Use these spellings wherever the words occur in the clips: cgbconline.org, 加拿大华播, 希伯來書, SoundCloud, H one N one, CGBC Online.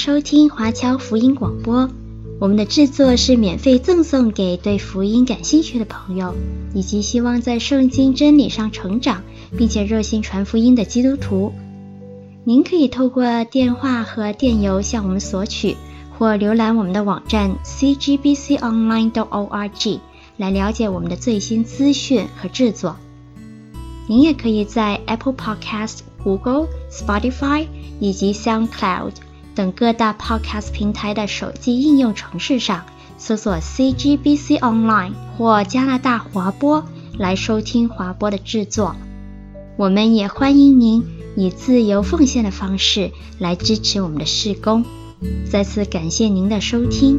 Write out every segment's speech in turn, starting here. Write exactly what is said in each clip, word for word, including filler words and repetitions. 收听华侨福音广播，我们的制作是免费赠送给对福音感兴趣的朋友，以及希望在圣经真理上成长并且热心传福音的基督徒。您可以透过电话和电邮向我们索取，或浏览我们的网站 C G B C online dot org 来了解我们的最新资讯和制作。您也可以在 Apple Podcast、Google、Spotify 以及 SoundCloud 等各大 Podcast 平台的手机应用程式上搜索 C G B C Online 或加拿大华播来收听华播的制作。我们也欢迎您以自由奉献的方式来支持我们的事工。再次感谢您的收听。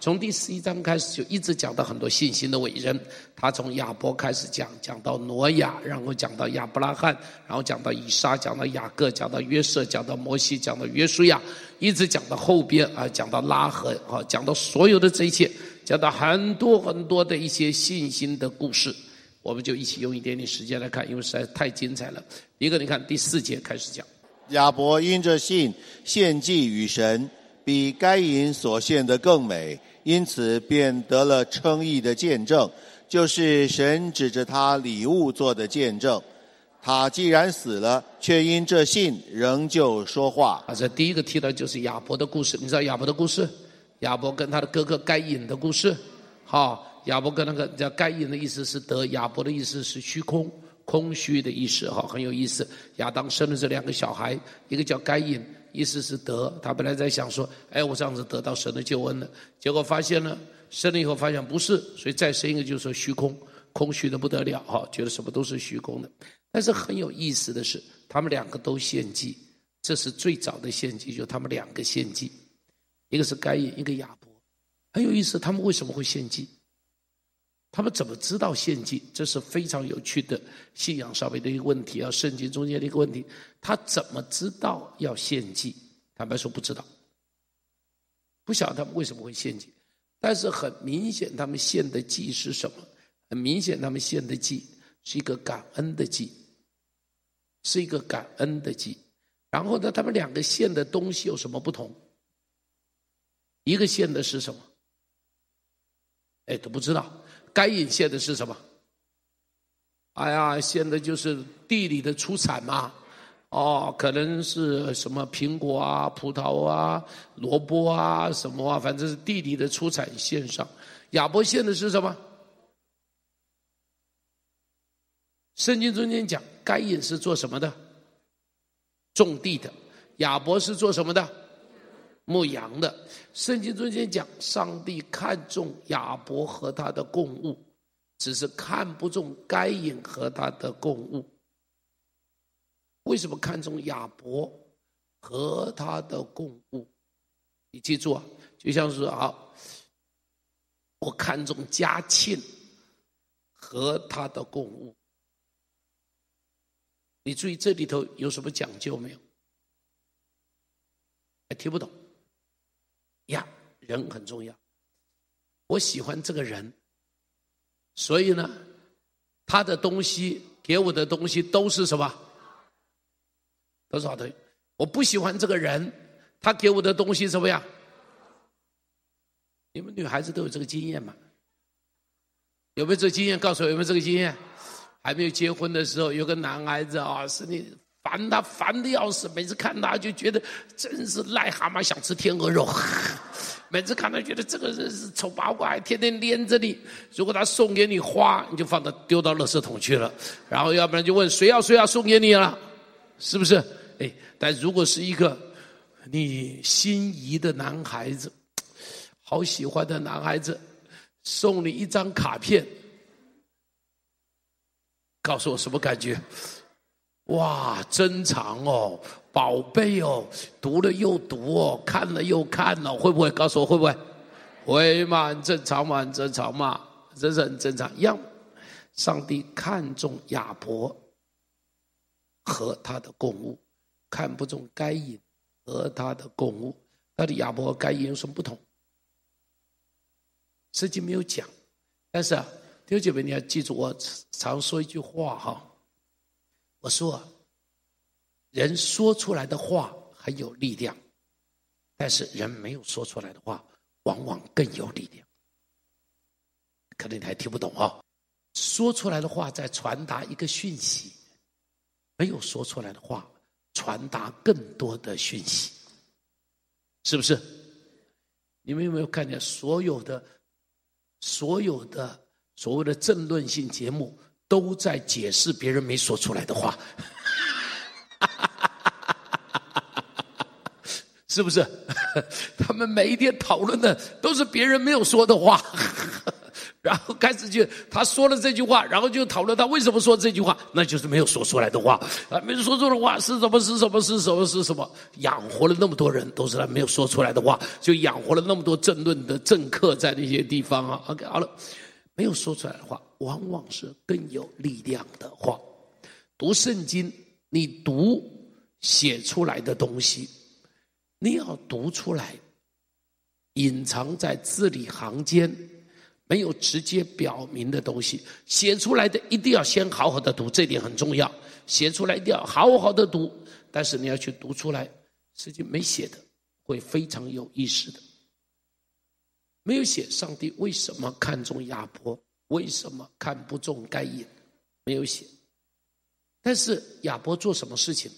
从第十一章开始就一直讲到很多信心的伟人，他从亚伯开始讲，讲到挪亚，然后讲到亚伯拉罕，然后讲到以撒，讲到雅各，讲到约瑟，讲到摩西，讲到约书亚，一直讲到后边啊，讲到拉合啊，讲到所有的这一切，讲到很多很多的一些信心的故事。我们就一起用一点点时间来看，因为实在太精彩了。一个你看第四节开始讲，亚伯因着信献祭与神，比该隐所献的更美，因此便得了称义的见证，就是神指着他礼物做的见证。他既然死了，却因这信仍旧说话。啊，这第一个提到就是亚伯的故事。你知道亚伯的故事，亚伯跟他的哥哥该隐的故事。好，亚伯跟那个叫该隐的意思是得，亚伯的意思是虚空，空虚的意思。好，很有意思。亚当生了这两个小孩，一个叫该隐，意思是得，他本来在想说，哎，我这样子得到神的救恩了，结果发现呢，生了以后发现不是，所以再生一个就是说虚空，空虚的不得了，哦，觉得什么都是虚空的。但是很有意思的是，他们两个都献祭，这是最早的献祭，就他们两个献祭，一个是该隐，一个亚伯。很有意思，他们为什么会献祭？他们怎么知道献祭？这是非常有趣的信仰上面的一个问题啊，圣经中间的一个问题。他怎么知道要献祭？坦白说不知道，不晓得他们为什么会献祭。但是很明显他们献的祭是什么？很明显他们献的祭是一个感恩的祭，是一个感恩的祭。然后呢，他们两个献的东西有什么不同？一个献的是什么？哎，都不知道。该隐献的是什么？哎呀，献的就是地里的出产嘛，哦，可能是什么苹果啊、葡萄啊、萝卜啊什么啊，反正是地里的出产献上。亚伯献的是什么？圣经中间讲，该隐是做什么的？种地的。亚伯是做什么的？牧羊的。圣经中间讲，上帝看重亚伯和他的供物，只是看不重该隐和他的供物。为什么看重亚伯和他的供物？你记住啊，就像是啊，我看重家庆和他的供物。你注意这里头有什么讲究没有？还听不懂呀，人很重要。我喜欢这个人，所以呢，他的东西给我的东西都是什么？都是好的。我不喜欢这个人，他给我的东西怎么样？你们女孩子都有这个经验吗？有没有这个经验？告诉我有没有这个经验？还没有结婚的时候，有个男孩子啊，是你烦他烦的要死，每次看他就觉得真是癞蛤蟆想吃天鹅肉，每次看他觉得这个人是丑八怪，天天连着你。如果他送给你花，你就放到丢到垃圾桶去了，然后要不然就问谁要谁要送给你了，是不是？哎，但如果是一个你心仪的男孩子，好喜欢的男孩子，送你一张卡片，告诉我什么感觉？哇，珍藏哦，宝贝哦，读了又读哦，看了又看哦，会不会？告诉我会不会？会嘛，很正常嘛，很正常嘛，真是很正常一样。上帝看重亚伯和他的供物，看不重该隐和他的供物。到底亚伯和该隐有什么不同？圣经没有讲。但是啊，弟兄姐妹，你要记住我常说一句话哈。我说，人说出来的话很有力量，但是人没有说出来的话往往更有力量。可能你还听不懂哦，说出来的话在传达一个讯息，没有说出来的话传达更多的讯息，是不是？你们有没有看见所有的所有的所谓的政论性节目都在解释别人没说出来的话是不是？他们每一天讨论的都是别人没有说的话然后开始就他说了这句话，然后就讨论他为什么说这句话，那就是没有说出来的话。没有说出来的话是什么是什么是什么是什么，养活了那么多人都是他没有说出来的话，就养活了那么多政论的政客在那些地方啊。OK， 好了，没有说出来的话往往是更有力量的话。读圣经，你读写出来的东西，你要读出来，隐藏在字里行间，没有直接表明的东西，写出来的一定要先好好的读，这点很重要。写出来一定要好好的读，但是你要去读出来，实际没写的会非常有意思的。没有写上帝为什么看重亚伯，为什么看不中该隐，没有写。但是亚伯做什么事情？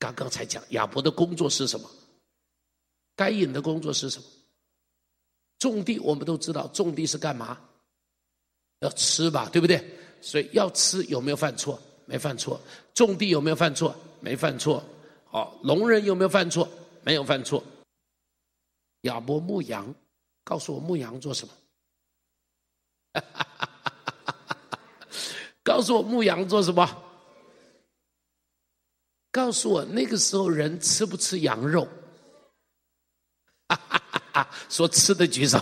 刚刚才讲亚伯的工作是什么，该隐的工作是什么？种地，我们都知道种地是干嘛，要吃吧，对不对？所以要吃，有没有犯错？没犯错。种地有没有犯错？没犯错。好，农人有没有犯错？没有犯错。亚伯牧羊，告诉我牧羊做什么告诉我牧羊做什么？告诉我那个时候人吃不吃羊肉说吃的举手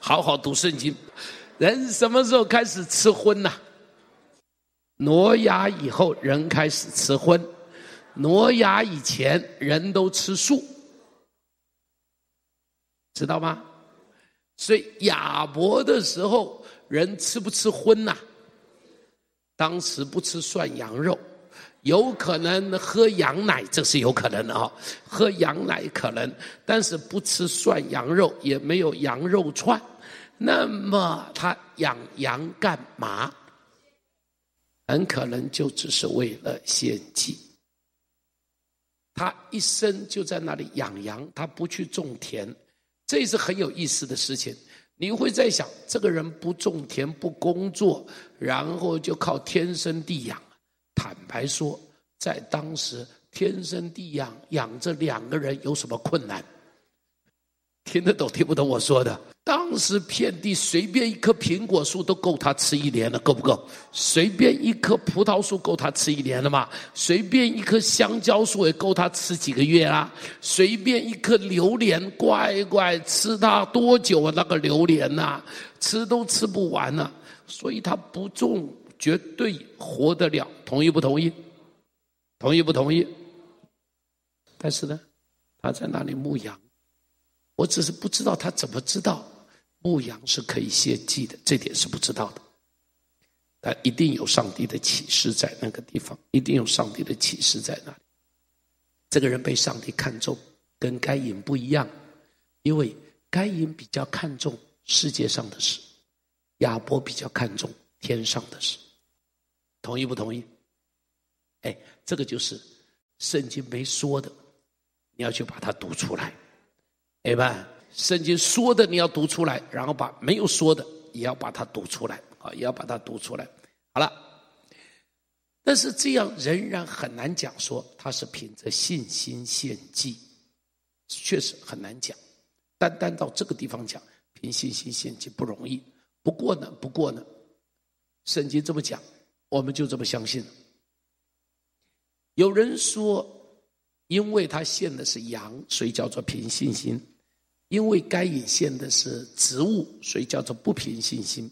好好读圣经。人什么时候开始吃荤呢、啊、挪亚以后人开始吃荤，挪亚以前人都吃素，知道吗？所以亚伯的时候人吃不吃荤呢、啊？当时不吃涮羊肉，有可能喝羊奶，这是有可能的、哦、喝羊奶可能，但是不吃涮羊肉，也没有羊肉串，那么他养羊干嘛？很可能就只是为了献祭。他一生就在那里养羊，他不去种田，这是很有意思的事情。你会在想，这个人不种田不工作，然后就靠天生地养。坦白说，在当时天生地养，养这两个人有什么困难？听得懂听不懂我说的？当时遍地随便一棵苹果树都够他吃一年了，够不够？随便一棵葡萄树够他吃一年了嘛？随便一棵香蕉树也够他吃几个月啊？随便一棵榴莲，乖乖吃它多久啊？那个榴莲啊，吃都吃不完啊！所以他不种，绝对活得了。同意不同意？同意不同意？但是呢，他在那里牧羊，我只是不知道他怎么知道牧羊是可以献祭的，这点是不知道的。但一定有上帝的启示在那个地方，一定有上帝的启示在那里。这个人被上帝看重，跟该隐不一样，因为该隐比较看重世界上的事，亚伯比较看重天上的事。同意不同意？哎，这个就是圣经没说的，你要去把它读出来。哎吧，圣经说的你要读出来，然后把没有说的也要把它读出来，也要把它读出来。好了，但是这样仍然很难讲说他是凭着信心献祭，确实很难讲。单单到这个地方讲凭信心献祭不容易。不过呢，不过呢，圣经这么讲，我们就这么相信了。有人说，因为他献的是羊，所以叫做凭信心；因为该隐献的是植物，所以叫做不凭信心。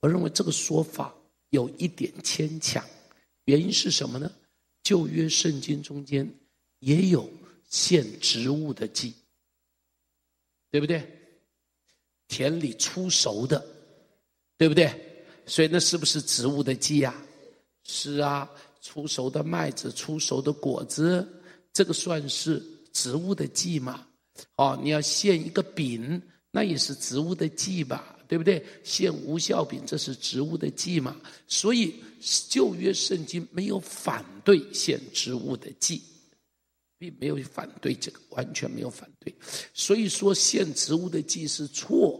我认为这个说法有一点牵强，原因是什么呢？旧约圣经中间也有献植物的祭，对不对？田里出熟的，对不对？所以那是不是植物的记啊？是啊，出熟的麦子，出熟的果子，这个算是植物的记嘛？哦，你要献一个饼，那也是植物的祭吧，对不对？献无酵饼，这是植物的祭嘛。所以旧约圣经没有反对献植物的祭，并没有反对这个，完全没有反对。所以说献植物的祭是错，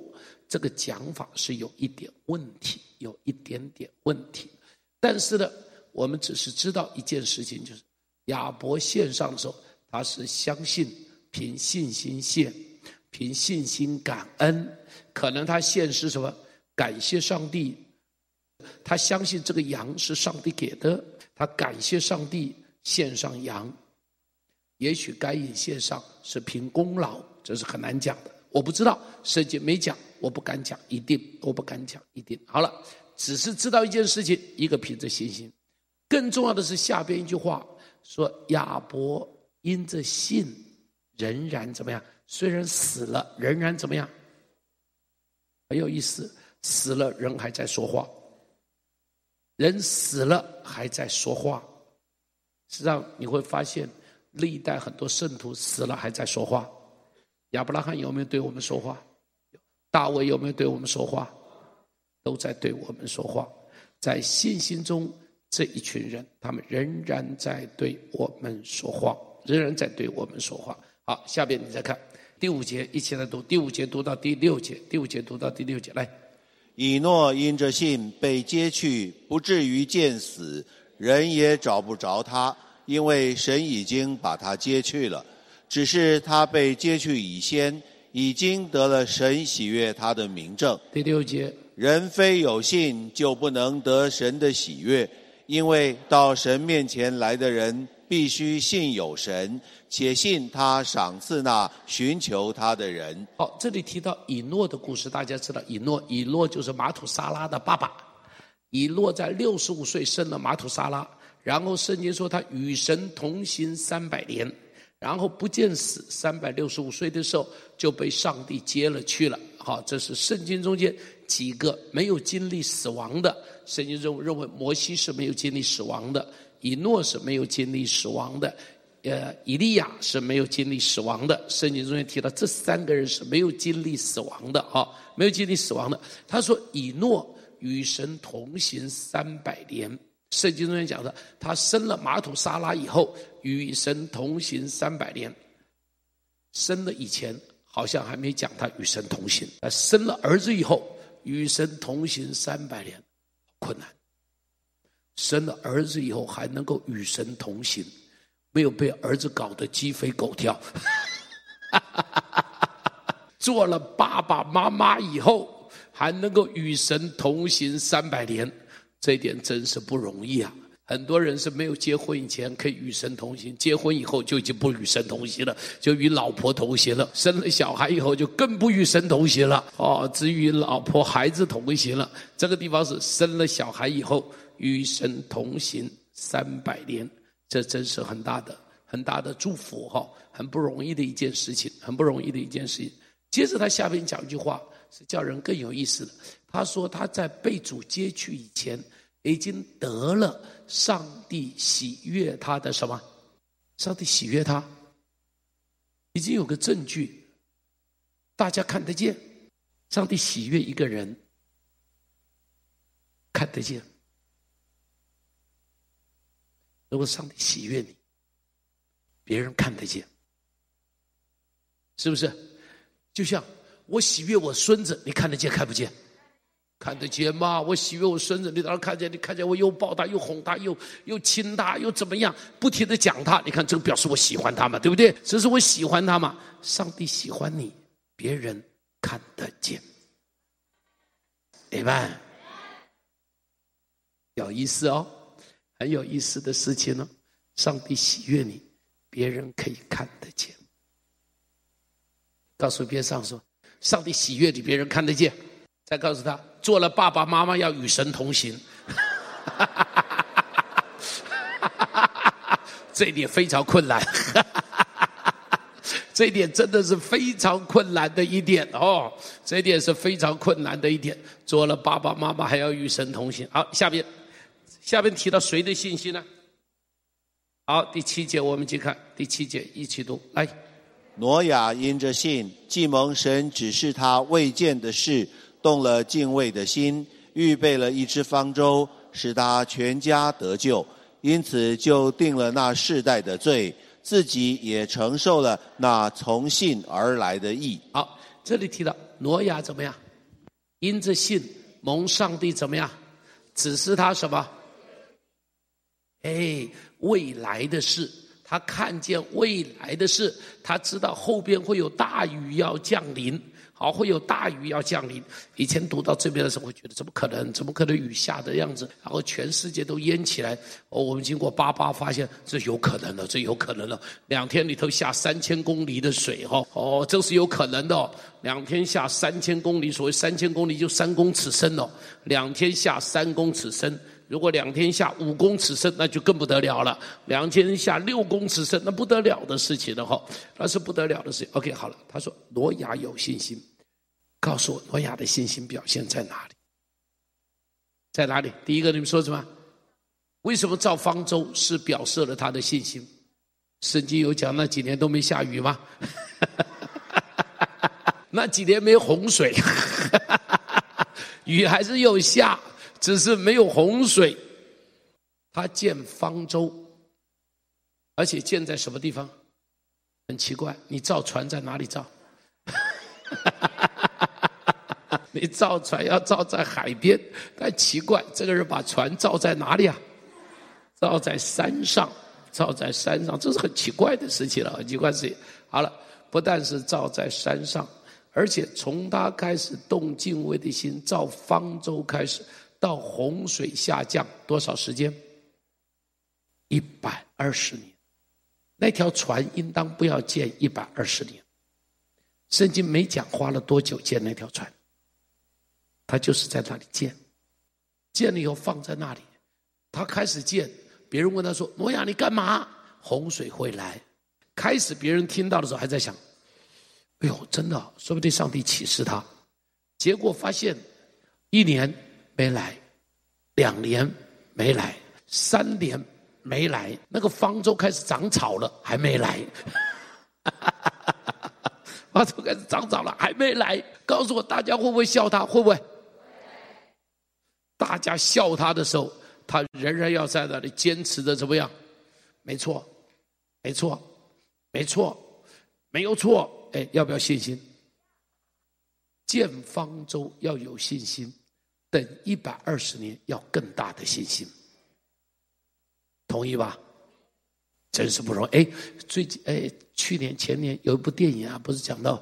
这个讲法是有一点问题，有一点点问题。但是呢，我们只是知道一件事情，就是亚伯献上的时候，他是相信，凭信心献。凭信心感恩，可能他献是什么？感谢上帝，他相信这个羊是上帝给的，他感谢上帝献上羊。也许该隐献上是凭功劳，这是很难讲的，我不知道，圣经没讲，我不敢讲一定，我不敢讲一定。好了，只是知道一件事情，一个凭着信心，更重要的是下边一句话说，亚伯因着信仍然怎么样？虽然死了，仍然怎么样？很有意思，死了人还在说话，人死了还在说话。实际上你会发现，历代很多圣徒死了还在说话。亚伯拉罕有没有对我们说话？大卫有没有对我们说话？都在对我们说话。在信心中，这一群人，他们仍然在对我们说话，仍然在对我们说话。好，下边你再看第五节，一起来读第五节，读到第六节，第五节读到第六节来。以诺因着信被接去，不至于见死，人也找不着他，因为神已经把他接去了。只是他被接去以先，已经得了神喜悦他的明证。第六节，人非有信就不能得神的喜悦，因为到神面前来的人必须信有神，且信他赏赐那寻求他的人。好，这里提到以诺的故事，大家知道以诺，以诺就是马土撒拉的爸爸。以诺在六十五岁生了马土撒拉，然后圣经说他与神同行三百年，然后不见死，三百六十五岁的时候就被上帝接了去了。好，这是圣经中间几个没有经历死亡的，圣经中认为摩西是没有经历死亡的。以诺是没有经历死亡的，呃，以利亚是没有经历死亡的。圣经中间提到这三个人是没有经历死亡的啊，没有经历死亡的。他说以诺与神同行三百年，圣经中间讲的，他生了马土撒拉以后与神同行三百年。生了以前好像还没讲他与神同行，生了儿子以后与神同行三百年，困难。生了儿子以后还能够与神同行，没有被儿子搞得鸡飞狗跳做了爸爸妈妈以后还能够与神同行三百年，这一点真是不容易啊！很多人是没有结婚以前可以与神同行，结婚以后就已经不与神同行了，就与老婆同行了，生了小孩以后就更不与神同行了，哦，只与老婆孩子同行了。这个地方是生了小孩以后与神同行三百年，这真是很大的很大的祝福哈，很不容易的一件事情，很不容易的一件事情。接着他下面讲一句话是叫人更有意思的，他说他在被主接去以前已经得了上帝喜悦他的什么？上帝喜悦他，已经有个证据，大家看得见，上帝喜悦一个人，看得见。如果上帝喜悦你，别人看得见，是不是？就像我喜悦我孙子，你看得见看不见？看得见吗？我喜悦我孙子，你当然看见，你看见我又抱他又哄他又又亲他又怎么样，不停地讲他，你看这个表示我喜欢他嘛，对不对？这是我喜欢他嘛。上帝喜欢你，别人看得见，对吧？有意思哦，很有意思的事情呢，上帝喜悦你，别人可以看得见。告诉边上说，上帝喜悦你，别人看得见。再告诉他，做了爸爸妈妈要与神同行。这一点非常困难这一点真的是非常困难的一点哦，这一点是非常困难的一点。做了爸爸妈妈还要与神同行。好，下面下面提到谁的信息呢？好，第七节我们去看，第七节一起读来。挪亚因着信，既蒙神指示他未见的事，动了敬畏的心，预备了一只方舟，使他全家得救，因此就定了那世代的罪，自己也承受了那从信而来的义。好，这里提到挪亚怎么样？因着信蒙上帝怎么样？指示他什么？哎，未来的事。他看见未来的事，他知道后边会有大雨要降临，好，会有大雨要降临。以前读到这边的时候，会觉得怎么可能？怎么可能雨下的样子？然后全世界都淹起来。哦，我们经过八八发现，这有可能了，这有可能了。两天里头下三千公里的水，哦，哦，这是有可能的哦。两天下三千公里，所谓三千公里就三公尺深哦。两天下三公尺深。如果两天下五公尺深，那就更不得了了。两天下六公尺深，那不得了的事情了哈，那是不得了的事情。OK， 好了，他说挪亚有信心，告诉我挪亚的信心表现在哪里？在哪里？第一个，你们说什么？为什么造方舟是表示了他的信心？圣经有讲那几年都没下雨吗？那几年没洪水，雨还是有下。只是没有洪水，他建方舟，而且建在什么地方？很奇怪，你造船在哪里造？你造船要造在海边，但奇怪，这个人把船造在哪里啊？造在山上，造在山上，这是很奇怪的事情了，很奇怪的事情。好了，不但是造在山上，而且从他开始动敬畏的心，造方舟开始。到洪水下降多少时间？一百二十年。那条船应当不要建一百二十年。圣经没讲花了多久建那条船，他就是在那里建，建了以后放在那里。他开始建，别人问他说：“挪亚，你干嘛？”洪水会来。开始别人听到的时候还在想：“哎呦，真的，说不定上帝启示他。”结果发现一年。没来，两年没来，三年没来，那个方舟开始长草了，还没来。方舟开始长草了，还没来。告诉我，大家会不会笑他？会不会？大家笑他的时候，他仍然要在那里坚持着，怎么样？没错，没错，没错，没有错。哎，要不要信心？建方舟要有信心。等一百二十年要更大的信心，同意吧？真是不容易。哎，最近哎，去年前年有一部电影啊，不是讲到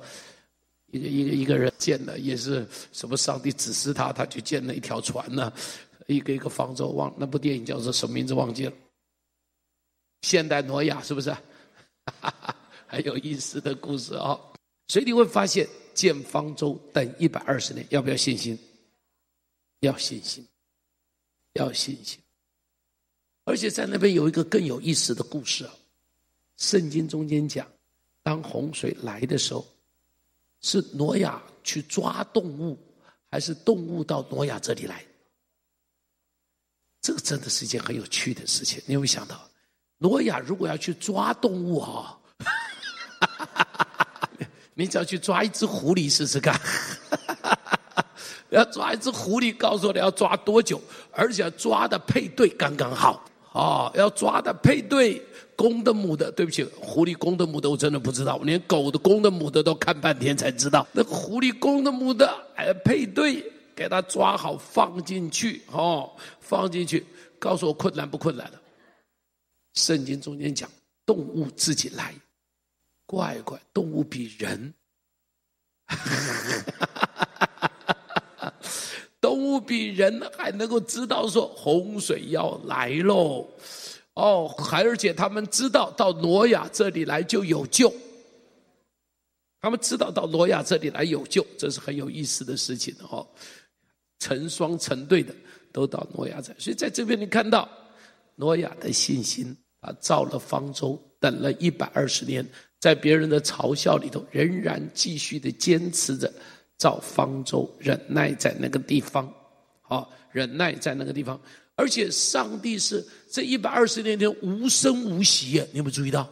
一个一个一个人建了，也是什么上帝指示他，他去建了一条船呢、啊，一个一个方舟。忘那部电影叫做什么名字忘记了？现代挪亚是不是？很有意思的故事啊、哦！所以你会发现，建方舟等一百二十年，要不要信心？要信心，要信心。而且在那边有一个更有意思的故事啊。圣经中间讲，当洪水来的时候，是挪亚去抓动物，还是动物到挪亚这里来？这个真的是一件很有趣的事情。你有没有想到，挪亚如果要去抓动物啊、哦，你只要去抓一只狐狸试试看。要抓一只狐狸，告诉你要抓多久，而且抓的配对刚刚好哦，要抓的配对，公的母的，对不起，狐狸公的母的我真的不知道，我连狗的公的母的都看半天才知道，那个狐狸公的母的哎配对，给它抓好放进去哦，放进去，告诉我困难不困难了？圣经中间讲，动物自己来，乖乖，动物比人。动物比人还能够知道说洪水要来喽，哦，还而且他们知道到挪亚这里来就有救，他们知道到挪亚这里来有救，这是很有意思的事情哦。成双成对的都到挪亚这，所以在这边你看到挪亚的信心，他造了方舟，等了一百二十年，在别人的嘲笑里头，仍然继续的坚持着造方舟，忍耐在那个地方，啊，忍耐在那个地方。而且上帝是这一百二十年里头无声无息，你有没有注意到？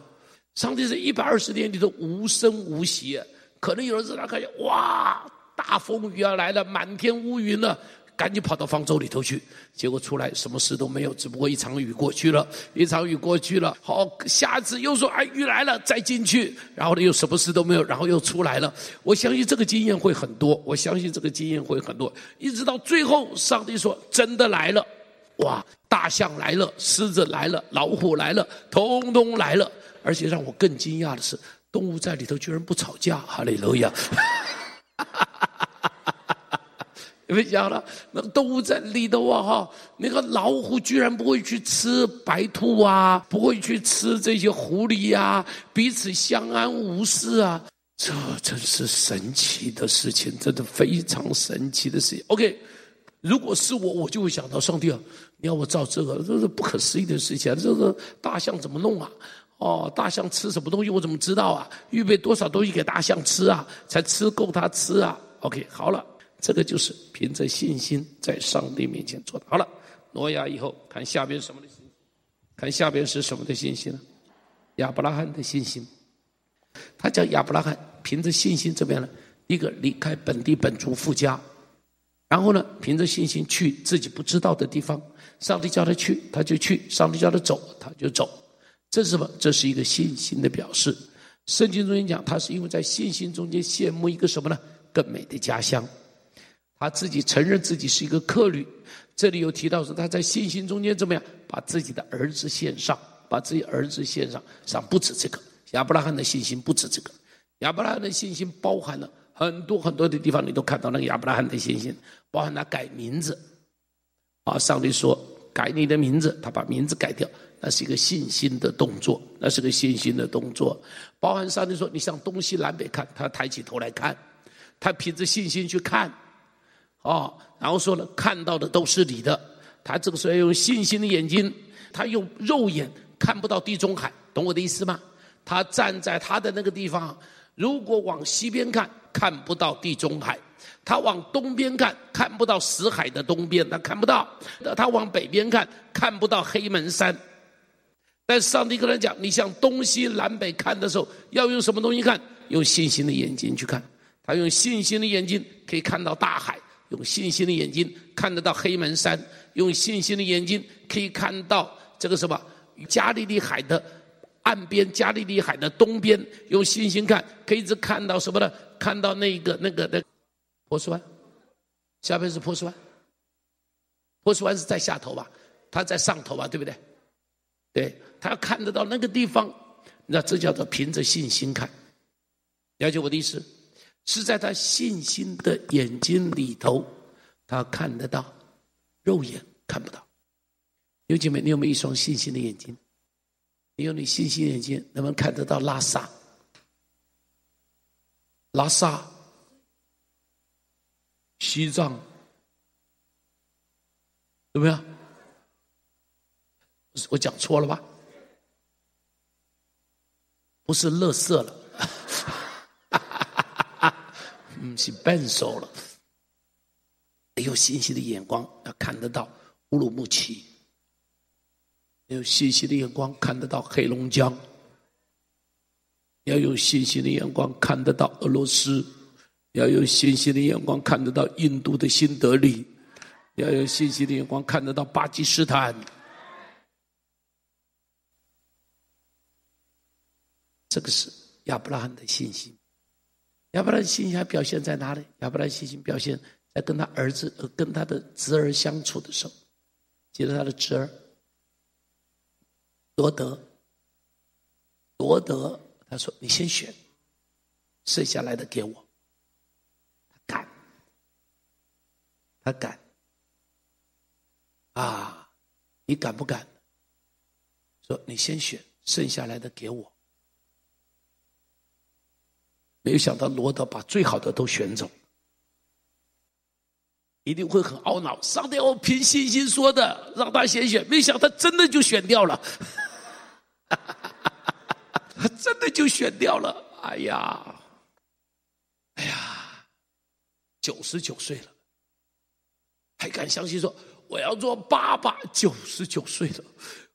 上帝是一百二十年里头无声无息。可能有人在那看见，哇，大风雨要来了，满天乌云了。赶紧跑到方舟里头去，结果出来什么事都没有，只不过一场雨过去了，一场雨过去了。好，下次又说哎雨来了，再进去，然后又什么事都没有，然后又出来了。我相信这个经验会很多，我相信这个经验会很多，一直到最后，上帝说真的来了，哇，大象来了，狮子来了，老虎来了，统统来了。而且让我更惊讶的是，动物在里头居然不吵架，哈利路亚！你们讲了，那动物在里头啊，哈，那个老虎居然不会去吃白兔啊，不会去吃这些狐狸啊，彼此相安无事啊，这真是神奇的事情，真的非常神奇的事情。 OK， 如果是我，我就会想到上帝啊，你要我造这个，这是不可思议的事情，这个大象怎么弄啊？哦，大象吃什么东西我怎么知道啊？预备多少东西给大象吃啊？才吃够它吃啊 ？OK， 好了。这个就是凭着信心在上帝面前做的。好了，挪亚以后，看下边什么的信心？看下边是什么的信心呢？亚伯拉罕的信心。他讲亚伯拉罕凭着信心怎么样呢？第一个离开本地本族父家，然后呢，凭着信心去自己不知道的地方。上帝叫他去，他就去；上帝叫他走，他就走。这是什么？这是一个信心的表示。圣经中间讲，他是因为在信心中间羡慕一个什么呢？更美的家乡。他自己承认自己是一个客旅，这里有提到说他在信心中间怎么样，把自己的儿子献上，把自己儿子献上，上不止这个，亚伯拉罕的信心不止这个，亚伯拉罕的信心包含了很多很多的地方，你都看到那个亚伯拉罕的信心，包含他改名字，啊，上帝说改你的名字，他把名字改掉，那是一个信心的动作，那是个信心的动作，包含上帝说你向东西南北看，他抬起头来看，他凭着信心去看。哦，然后说呢，看到的都是你的。他这个时候要用信心的眼睛，他用肉眼看不到地中海，懂我的意思吗？他站在他的那个地方，如果往西边看，看不到地中海；他往东边看，看不到死海的东边，他看不到；他往北边看，看不到黑门山。但上帝跟他讲，你向东西南北看的时候，要用什么东西看？用信心的眼睛去看。他用信心的眼睛可以看到大海。用信心的眼睛看得到黑门山，用信心的眼睛可以看到这个什么加利利海的岸边，加利利海的东边，用信心看可以一直看到什么呢？看到那个那个那波斯湾，下边是波斯湾，波斯湾是在下头吧？它在上头吧？对不对？对，它要看得到那个地方，那这叫做凭着信心看，了解我的意思？是在他信心的眼睛里头，他看得到，肉眼看不到。有姐妹，你有没有一双信心的眼睛？你有你信心的眼睛，能不能看得到拉萨？拉萨、西藏，怎么样？我讲错了吧？不是垃圾了。嗯，是笨手了。有信心的眼光要看得到乌鲁木齐，有信心的眼光看得到黑龙江，要有信心的眼光看得到俄罗斯，要有信心的眼光看得到印度的新德里，要有信心的眼光看得到巴基斯坦。这个是亚伯拉罕的信心。亚伯拉罕信心还表现在哪里？亚伯拉罕信心表现在跟他儿子、跟他的侄儿相处的时候，记得他的侄儿罗德，罗德他说：“你先选，剩下来的给我。”他敢，他敢啊！你敢不敢？说你先选，剩下来的给我。没有想到罗德把最好的都选走，一定会很懊恼。上帝，我凭信心说的，让他先选，没想到他真的就选掉了。真的就选掉了。哎呀，哎呀，九十九岁了，还敢相信说我要做爸爸？九十九岁了，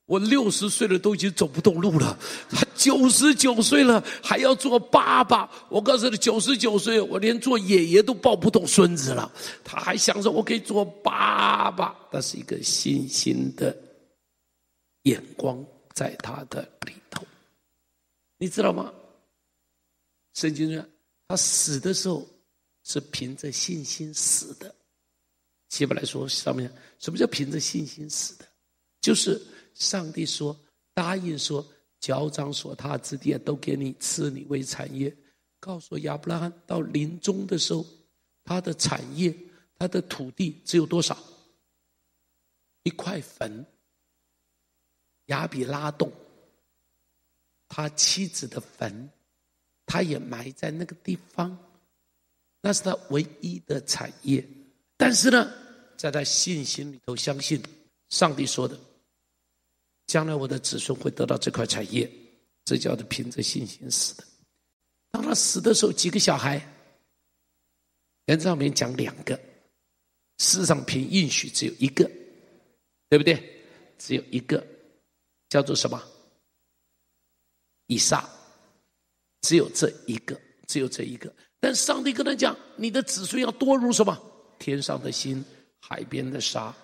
我六十岁了都已经走不动路了，他九十九岁了还要做爸爸？我告诉你，九十九岁我连做爷爷都抱不动孙子了，他还想着我可以做爸爸。那是一个新兴的眼光在他的里头，你知道吗？圣经说他死的时候是凭着信心死的。希伯来书上面，什么叫凭着信心死的？就是上帝说，答应说，脚掌所踏之地都给你，赐你为产业。告诉亚伯拉罕，到临终的时候，他的产业，他的土地只有多少？一块坟。亚比拉洞，他妻子的坟，他也埋在那个地方，那是他唯一的产业。但是呢，在他信心里头相信上帝说的，将来我的子孙会得到这块产业，这叫做凭着信心死的。当他死的时候，几个小孩？原则上面讲两个，事实上凭应许只有一个，对不对？只有一个，叫做什么？以撒，只有这一个，只有这一个。但上帝跟他讲，你的子孙要多如什么？天上的星，海边的沙。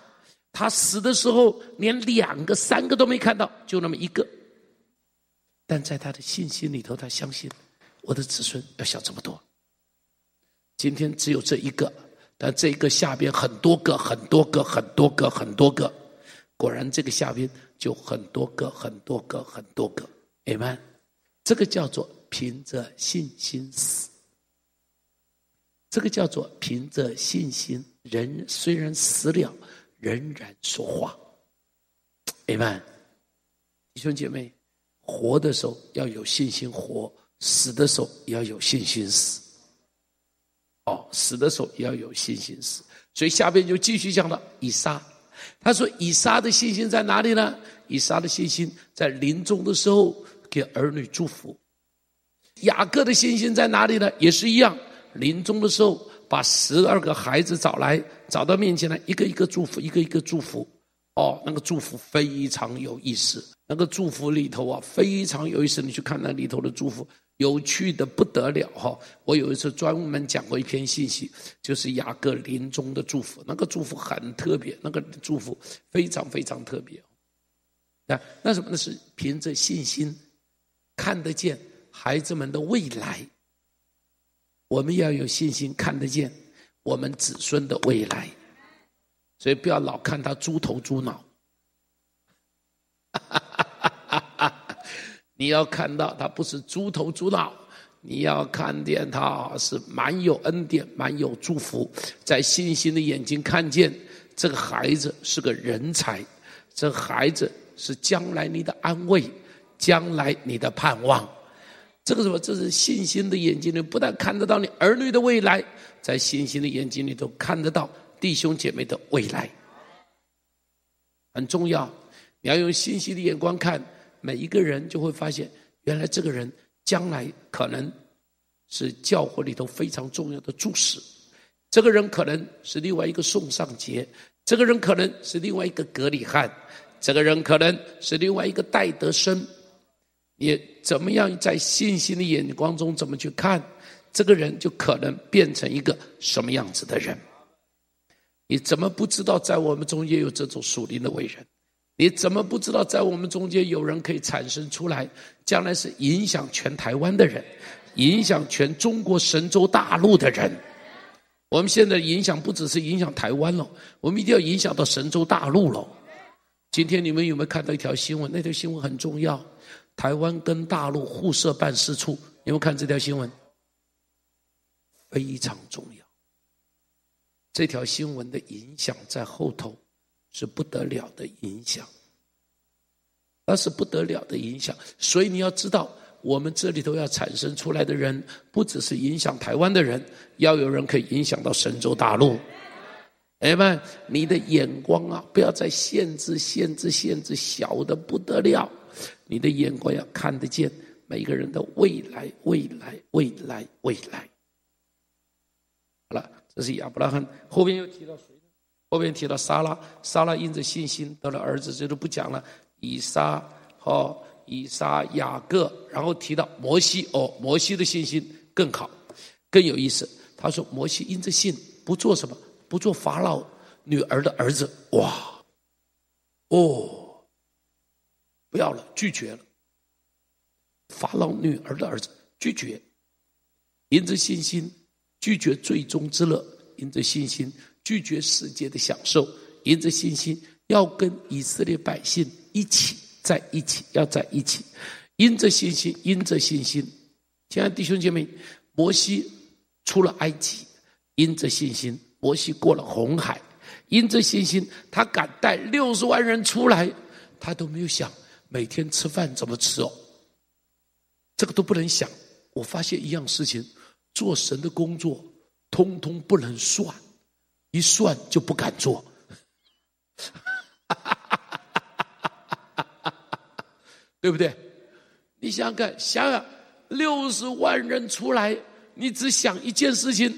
他死的时候连两个三个都没看到，就那么一个。但在他的信心里头，他相信我的子孙要想这么多。今天只有这一个，但这一个下边很多个很多个很多个很多个，果然这个下边就很多个很多个很多个。 Amen。 这个叫做凭着信心死，这个叫做凭着信心。人虽然死了，仍然说话。 Amen。 弟兄姐妹，活的时候要有信心活，死的时候也要有信心死。哦，死的时候也要有信心死。所以下边就继续讲了以撒。他说以撒的信心在哪里呢？以撒的信心在临终的时候给儿女祝福。雅各的信心在哪里呢？也是一样，临终的时候把十二个孩子找来，找到面前来，一个一个祝福，一个一个祝福。哦，那个祝福非常有意思，那个祝福里头啊非常有意思，你去看那里头的祝福，有趣的不得了哈、哦！我有一次专门讲过一篇信息，就是雅各临终的祝福，那个祝福很特别，那个祝福非常非常特别。那那什么呢？是凭着信心看得见孩子们的未来。我们要有信心看得见我们子孙的未来，所以不要老看他猪头猪脑你要看到他不是猪头猪脑，你要看见他是蛮有恩典，蛮有祝福。在信心的眼睛看见这个孩子是个人才，这个孩子是将来你的安慰，将来你的盼望。这个什么？这是信心的眼睛里不但看得到你儿女的未来，在信心的眼睛里头看得到弟兄姐妹的未来，很重要。你要用信心的眼光看每一个人，就会发现原来这个人将来可能是教会里头非常重要的柱石，这个人可能是另外一个宋尚杰，这个人可能是另外一个格里汉，这个人可能是另外一个戴德生。也怎么样在信心的眼光中怎么去看这个人，就可能变成一个什么样子的人。你怎么不知道在我们中间有这种属灵的伟人？你怎么不知道在我们中间有人可以产生出来，将来是影响全台湾的人，影响全中国神州大陆的人？我们现在影响不只是影响台湾了，我们一定要影响到神州大陆了。今天你们有没有看到一条新闻？那条新闻很重要，台湾跟大陆互设办事处，你们看这条新闻非常重要。这条新闻的影响在后头是不得了的影响，那是不得了的影响。所以你要知道，我们这里头要产生出来的人，不只是影响台湾的人，要有人可以影响到神州大陆。哎们，你的眼光啊，不要再限制限制限制小的不得了，你的眼光要看得见每个人的未来未来未来未来。好了，这是亚伯拉罕。后边又提到谁呢？后边提到撒拉，撒拉因着信心得了儿子，这都不讲了。以撒和以撒、雅各，然后提到摩西，哦，摩西的信心更好，更有意思。他说摩西因着信，不做什么，不做法老女儿的儿子，哇，哦，不要了，拒绝了。法老女儿的儿子拒绝，因着信心拒绝最终之乐，因着信心拒绝世界的享受，因着信心要跟以色列百姓一起在一起，要在一起，因着信心，因着信心。亲爱的弟兄姐妹，摩西出了埃及，因着信心；摩西过了红海，因着信心。他敢带六十万人出来，他都没有想每天吃饭怎么吃哦，这个都不能想。我发现一样事情，做神的工作通通不能算，一算就不敢做。对不对？你想想看，想想六十万人出来，你只想一件事情，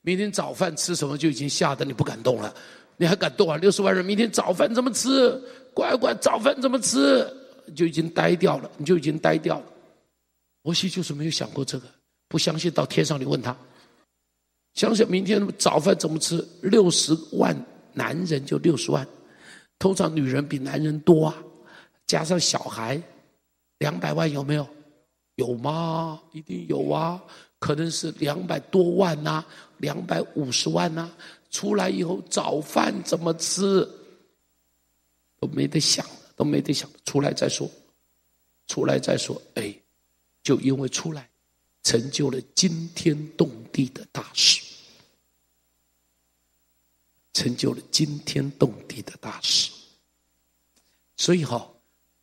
明天早饭吃什么就已经吓得你不敢动了，你还敢动啊？六十万人明天早饭怎么吃？乖乖，早饭怎么吃？就已经呆掉了，你就已经呆掉了。摩西就是没有想过这个，不相信到天上你问他，想想明天早饭怎么吃？六十万男人就六十万，通常女人比男人多啊，加上小孩。两百万有没有？有吗？一定有啊，可能是两百多万啊，两百五十万啊。出来以后早饭怎么吃都没得想了，都没得想了，出来再说，出来再说。哎，就因为出来成就了惊天动地的大事，成就了惊天动地的大事。所以好，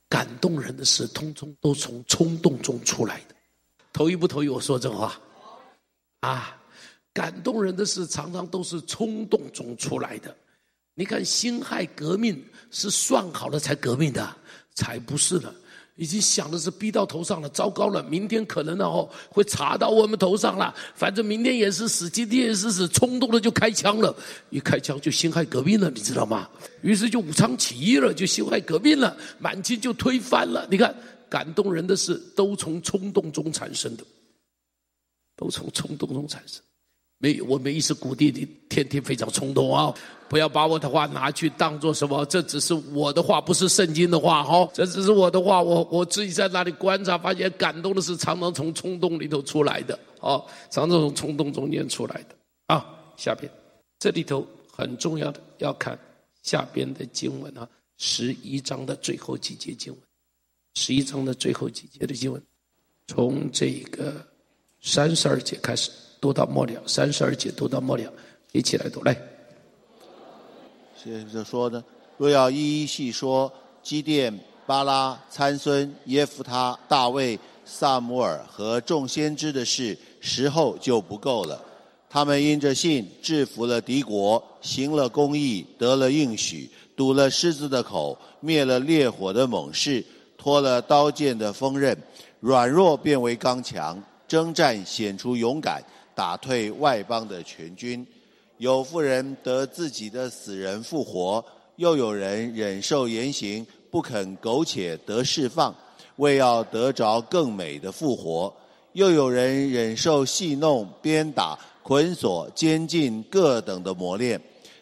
感动人的事通通都从冲动中出来的。同意不同意我说这话啊？感动人的事常常都是冲动中出来的。你看辛亥革命是算好了才革命的？才不是呢，已经想的是逼到头上了，糟糕了，明天可能哦会查到我们头上了，反正明天也是死，今天也是死，冲动了就开枪了，一开枪就辛亥革命了，你知道吗？于是就武昌起义了，就辛亥革命了，满清就推翻了。你看，感动人的事都从冲动中产生的，都从冲动中产生。没，我没意思鼓励你天天非常冲动啊！不要把我的话拿去当做什么，这只是我的话，不是圣经的话哈、哦。这只是我的话，我我自己在那里观察，发现感动的是常常从冲动里头出来的啊、哦，常常从冲动中间出来的啊。下边这里头很重要的要看下边的经文啊，十一章的最后几节经文，十一章的最后几节的经文，从这个三十二节开始。读到末了，三十二节读到末了，一起来读来。接着说呢，若要一一细说，基甸、巴拉、参孙、耶弗他、大卫、撒母耳和众先知的事，时候就不够了。他们因着信制服了敌国，行了公义，得了应许，堵了狮子的口，灭了烈火的猛士，脱了刀剑的锋刃，软弱变为刚强，征战显出勇敢，打退外邦的全军。有妇人得自己的死人复活，又有人忍受严刑，不肯苟且得释放，为要得着更美的复活。又有人忍受戏弄、鞭打、捆锁、监禁各等的磨练，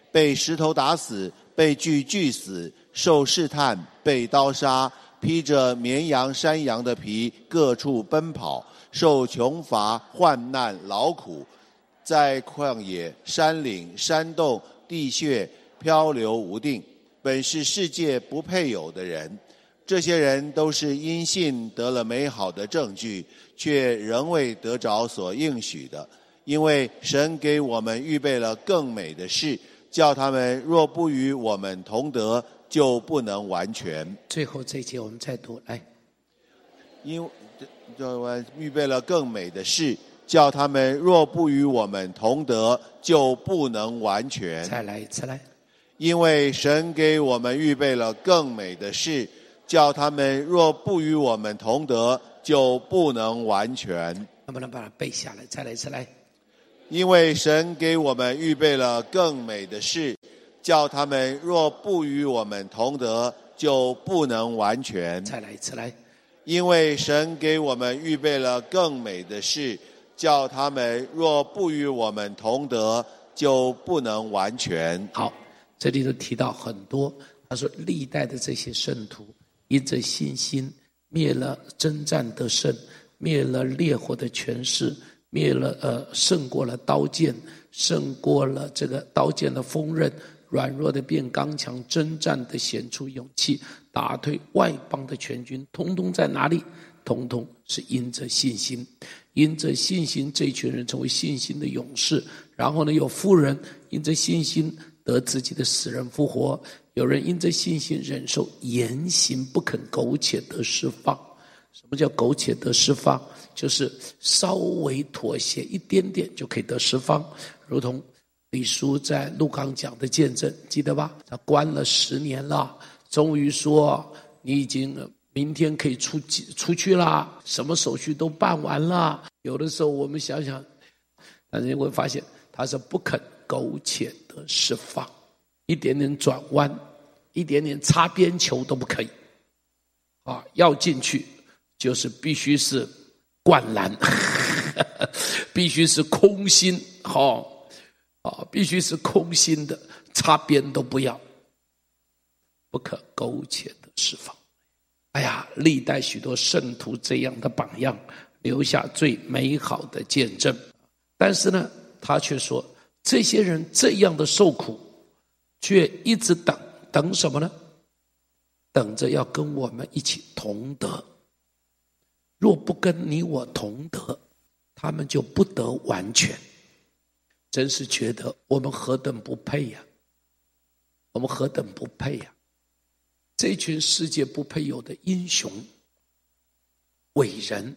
被石头打死，被锯锯死，受试探，被刀杀，披着绵羊、山羊的皮，各处奔跑，受穷乏、患难、劳苦，在旷野、山岭、山洞、地穴漂流无定，本是世界不配有的人。这些人都是因信得了美好的证据，却仍未得着所应许的，因为神给我们预备了更美的事，叫他们若不与我们同得，就不能完全。最后这一节我们再读来，因为就我们预备了更美的事，叫他们若不与我们同得，就不能完全。再来一次来，因为神给我们预备了更美的事，叫他们若不与我们同德，就不能完全。能不能把它背下来？再来一次来。因为神给我们预备了更美的事，叫他们若不与我们同德，就不能完全。再来一次来。因为神给我们预备了更美的事，叫他们若不与我们同德，就不能完全。好，这里头提到很多，他说历代的这些圣徒因着信心灭了征战得胜，灭了烈火的权势，灭了呃胜过了刀剑，胜过了这个刀剑的锋刃，软弱的变刚强，征战的显出勇气，打退外邦的全军，统统在哪里？统统是因着信心。因着信心，这群人成为信心的勇士。然后呢，有妇人因着信心得自己的死人复活，有人因着信心忍受严刑不肯苟且得释放。什么叫苟且得释放？就是稍微妥协一点点就可以得释放，如同李叔在鹿港讲的见证，记得吧？他关了十年了，终于说你已经明天可以出出去了，什么手续都办完了。有的时候我们想想，但是会发现他是不肯苟且的释放，一点点转弯，一点点擦边球都不可以啊！要进去就是必须是灌篮必须是空心、哦哦、必须是空心的，擦边都不要，不可苟且的释放。哎呀，历代许多圣徒这样的榜样，留下最美好的见证。但是呢，他却说这些人这样的受苦，却一直等，等什么呢？等着要跟我们一起同德。若不跟你我同德，他们就不得完全。真是觉得我们何等不配呀、啊！我们何等不配呀、啊！这群世界不配有的英雄伟人，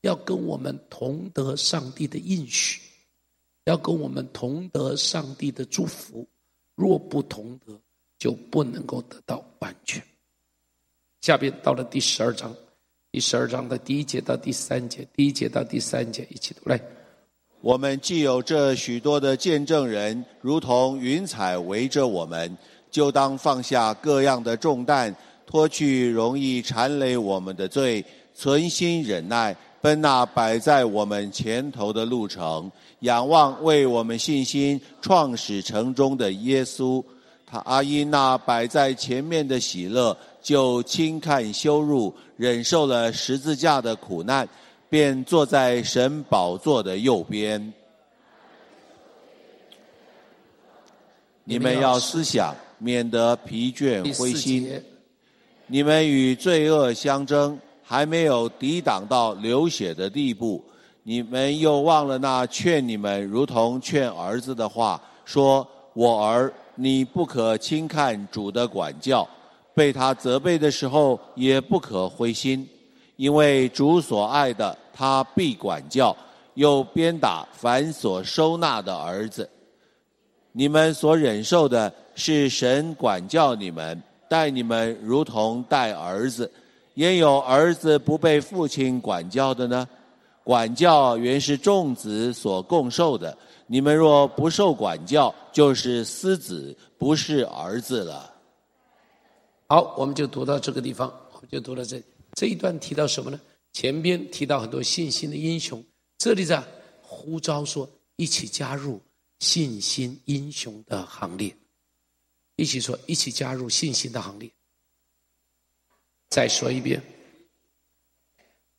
要跟我们同得上帝的应许，要跟我们同得上帝的祝福，若不同得，就不能够得到完全。下边到了第十二章，第十二章的第一节到第三节，第一节到第三节一起读来。我们既有这许多的见证人，如同云彩围着我们，就当放下各样的重担，脱去容易缠累我们的罪，存心忍耐，奔那摆在我们前头的路程，仰望为我们信心创始成终的耶稣。他因那摆在前面的喜乐，就轻看羞辱，忍受了十字架的苦难，便坐在神宝座的右边。你们要思想，免得疲倦灰心。你们与罪恶相争，还没有抵挡到流血的地步。你们又忘了那劝你们如同劝儿子的话，说：我儿，你不可轻看主的管教，被他责备的时候也不可灰心，因为主所爱的，他必管教，又鞭打凡所收纳的儿子。你们所忍受的是神管教你们，待你们如同待儿子。焉有儿子不被父亲管教的呢？管教原是众子所共受的，你们若不受管教，就是私子，不是儿子了。好，我们就读到这个地方，我们就读到这里。这一段提到什么呢？前边提到很多信心的英雄，这里在呼召说一起加入信心英雄的行列。一起说，一起加入信心的行列。再说一遍，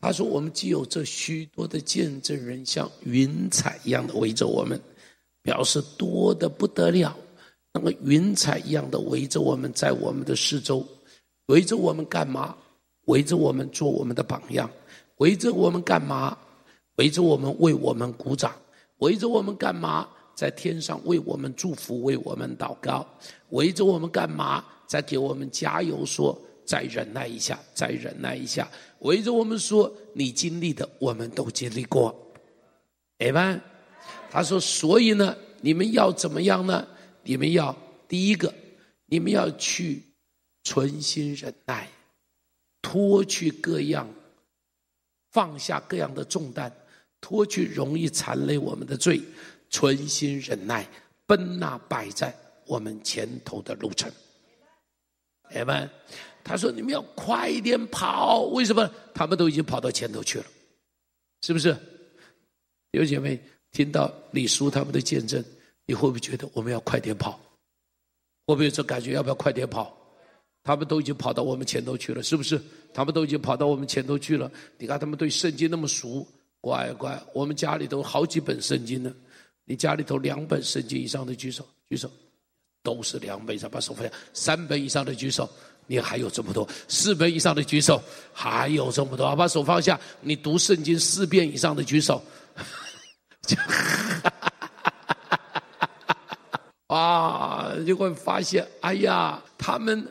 他说我们既有这许多的见证人，像云彩一样的围着我们，表示多得不得了。那么云彩一样的围着我们，在我们的四周，围着我们干嘛？围着我们做我们的榜样。围着我们干嘛？围着我们为我们鼓掌。围着我们干嘛？在天上为我们祝福，为我们祷告。围着我们干嘛？在给我们加油，说再忍耐一下，再忍耐一下。围着我们说你经历的我们都经历过。哎们，他说所以呢，你们要怎么样呢？你们要第一个，你们要去存心忍耐，脱去各样，放下各样的重担，脱去容易缠累我们的罪，存心忍耐，奔那摆在我们前头的路程。阿们。他说你们要快一点跑，为什么？他们都已经跑到前头去了，是不是？有姐妹听到李叔他们的见证，你会不会觉得我们要快点跑？会不会有这感觉？要不要快点跑？他们都已经跑到我们前头去了，是不是？他们都已经跑到我们前头去了。你看他们对圣经那么熟，乖乖，我们家里头好几本圣经呢。你家里头两本圣经以上的举手，举手，都是两本以上，把手放下。三本以上的举手，你还有这么多。四本以上的举手，还有这么多，把手放下。你读圣经四遍以上的举手。啊，就会发现，哎呀，他们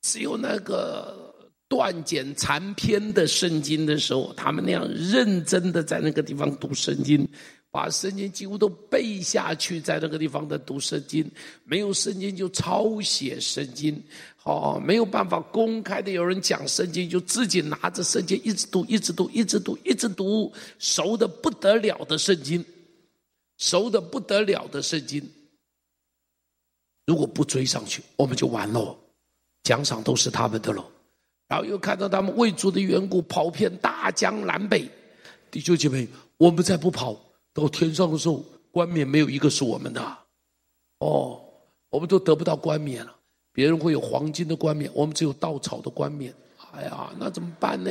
只有那个断简残篇的圣经的时候，他们那样认真的在那个地方读圣经，把圣经几乎都背下去，在那个地方的读圣经，没有圣经就抄写圣经，哦，没有办法公开的有人讲圣经，就自己拿着圣经一直读，一直读，一直读，一直读，熟的不得了的圣经，熟的不得了的圣经。如果不追上去，我们就完了，奖赏都是他们的了。然后又看到他们为主的缘故跑遍大江南北。弟兄姐妹，我们再不跑，到天上的时候，冠冕没有一个是我们的。哦，我们都得不到冠冕了，别人会有黄金的冠冕，我们只有稻草的冠冕。哎呀，那怎么办呢？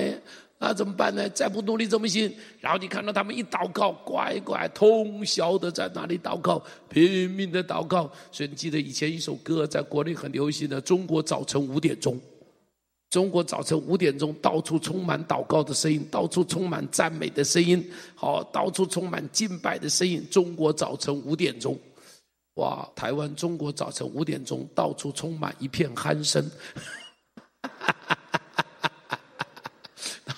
那怎么办呢？再不努力怎么行？然后你看到他们一祷告，乖乖，通宵的在那里祷告，拼命的祷告。所以你记得以前一首歌在国内很流行的，中国早晨五点钟，中国早晨五点钟，到处充满祷告的声音，到处充满赞美的声音，好，到处充满敬拜的声音。中国早晨五点钟，哇，台湾中国早晨五点钟，到处充满一片鼾声。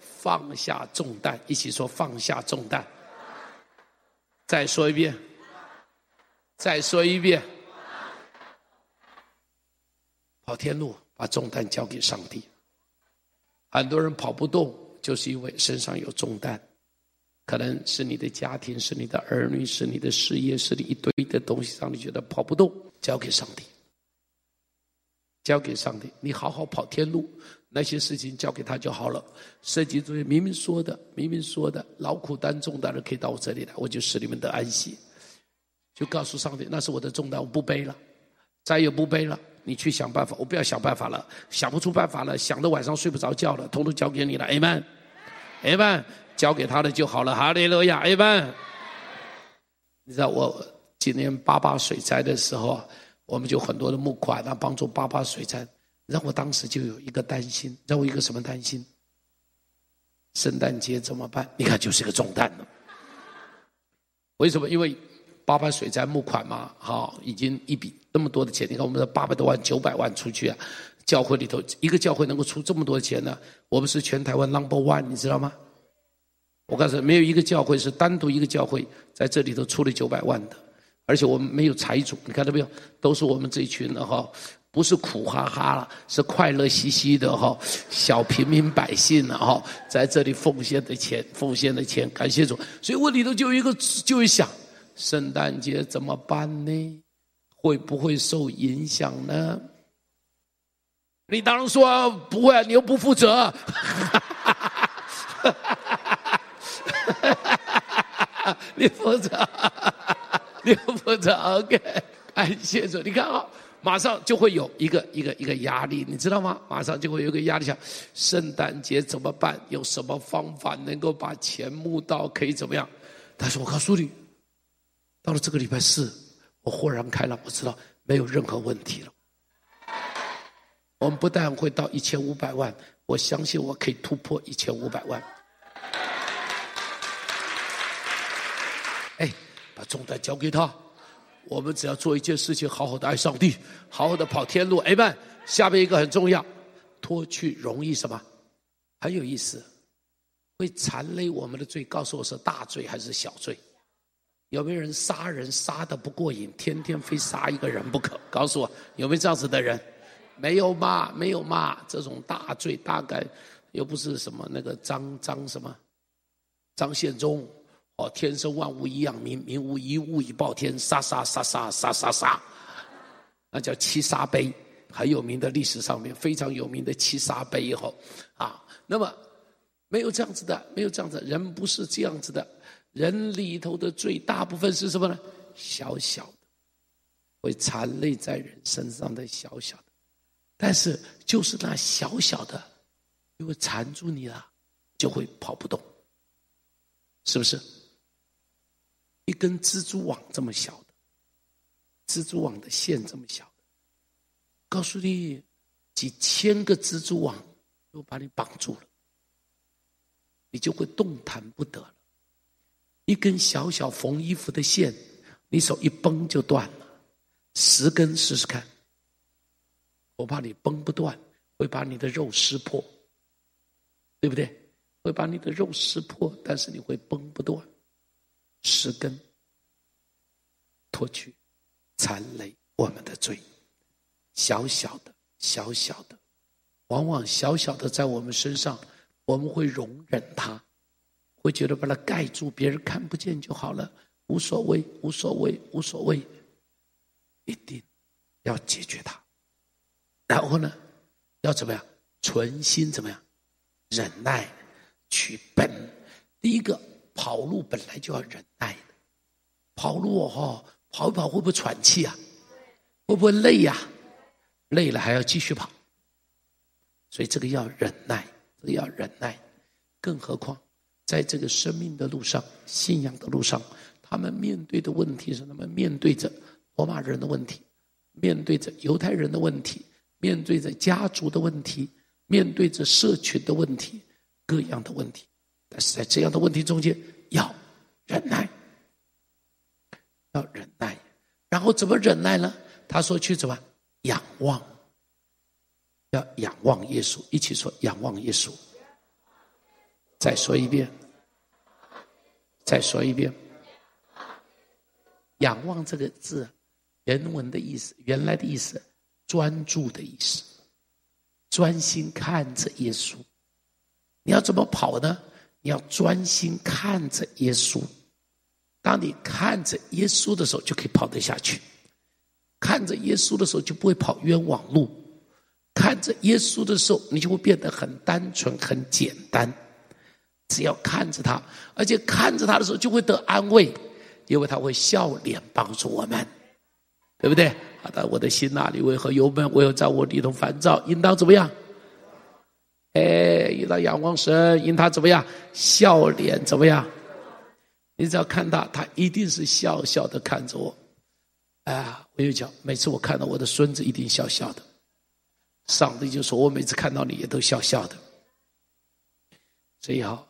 放下重担，一起说放下重担。再说一遍，再说一遍。跑天路，把重担交给上帝。很多人跑不动，就是因为身上有重担，可能是你的家庭，是你的儿女，是你的事业，是你一堆的东西让你觉得跑不动，交给上帝，交给上帝。你好好跑天路，那些事情交给他就好了。圣经中明明说的，明明说的，劳苦担重担的可以到我这里来，我就使你们得安息。就告诉上帝，那是我的重担，我不背了，再也不背了，你去想办法，我不要想办法了，想不出办法了，想的晚上睡不着觉了，统统交给你了。 Amen Amen， 交给他的就好了。哈利路亚。 Amen。 你知道我今年八八水灾的时候，我们就很多的募款啊，帮助八八水灾。让我当时就有一个担心，让我一个什么担心？圣诞节怎么办？你看，就是个重担了。为什么？因为八八水灾募款嘛，好，已经一笔那么多的钱，你看我们的八百多万、九百万出去啊，教会里头一个教会能够出这么多钱呢？我们是全台湾 number one， 你知道吗？我告诉你，没有一个教会是单独一个教会在这里头出了九百万的。而且我们没有财主，你看到没有？都是我们这一群的哈，不是苦哈哈了，是快乐兮兮的哈，小平民百姓了哈，在这里奉献的钱，奉献的钱，感谢主。所以我里头就有一个，就会想，圣诞节怎么办呢？会不会受影响呢？你当然说不会，你又不负责。你负责。你负责 ，OK， 感谢主。你看啊、哦，马上就会有一个一个一个压力，你知道吗？马上就会有一个压力，想圣诞节怎么办？有什么方法能够把钱募到？可以怎么样？但是我告诉你，到了这个礼拜四，我豁然开朗，我知道没有任何问题了。我们不但会到一千五百万，我相信我可以突破一千五百万。哎，把重担交给他，我们只要做一件事情，好好的爱上帝，好好的跑天路。哎们，下面一个很重要，脱去容易什么？很有意思，会缠累我们的罪，告诉我是大罪还是小罪？有没有人杀人杀得不过瘾，天天非杀一个人不可？告诉我，有没有这样子的人？没有嘛，没有嘛，这种大罪大概又不是什么那个张张什么张献忠哦，天生万物一样，民民无一物以报天，杀杀杀杀杀杀杀，那叫七杀碑，很有名的历史上面非常有名的七杀碑以后啊，那么没有这样子的，没有这样子的人，不是这样子的。人里头的罪大部分是什么呢？小小的，会缠累在人身上的小小的，但是就是那小小的因为缠住你了，就会跑不动，是不是？一根蜘蛛网这么小的，蜘蛛网的线这么小的，告诉你几千个蜘蛛网都把你绑住了，你就会动弹不得了。一根小小缝衣服的线，你手一绷就断了。十根试试看，我怕你绷不断，会把你的肉撕破，对不对？会把你的肉撕破，但是你会绷不断。十根，脱去残累我们的罪，小小的，小小的，往往小小的在我们身上，我们会容忍它。会觉得把它盖住，别人看不见就好了，无所谓，无所谓，无所谓。一定要解决它，然后呢，要怎么样？存心怎么样？忍耐取本。第一个，跑路本来就要忍耐的，跑路哦，跑一跑会不会喘气啊？会不会累呀、啊？累了还要继续跑，所以这个要忍耐，这个要忍耐，更何况。在这个生命的路上，信仰的路上，他们面对的问题是，他们面对着罗马人的问题，面对着犹太人的问题，面对着家族的问题，面对着社群的问题，各样的问题。但是在这样的问题中间，要忍耐，要忍耐。然后怎么忍耐呢？他说去怎么仰望，要仰望耶稣，一起说仰望耶稣。再说一遍，再说一遍。仰望这个字，原文的意思，原来的意思，专注的意思，专心看着耶稣。你要怎么跑呢？你要专心看着耶稣。当你看着耶稣的时候，就可以跑得下去。看着耶稣的时候，就不会跑冤枉路。看着耶稣的时候，你就会变得很单纯，很简单。只要看着他，而且看着他的时候就会得安慰，因为他会笑脸帮助我们，对不对？好的，我的心那里为何忧闷？唯有在我里头烦躁，应当怎么样？哎，应当仰望神，应他怎么样？笑脸怎么样？你只要看他，他一定是笑笑的看着我。啊，我又讲，每次我看到我的孙子一定笑笑的，上帝就说我每次看到你也都笑笑的，所以好。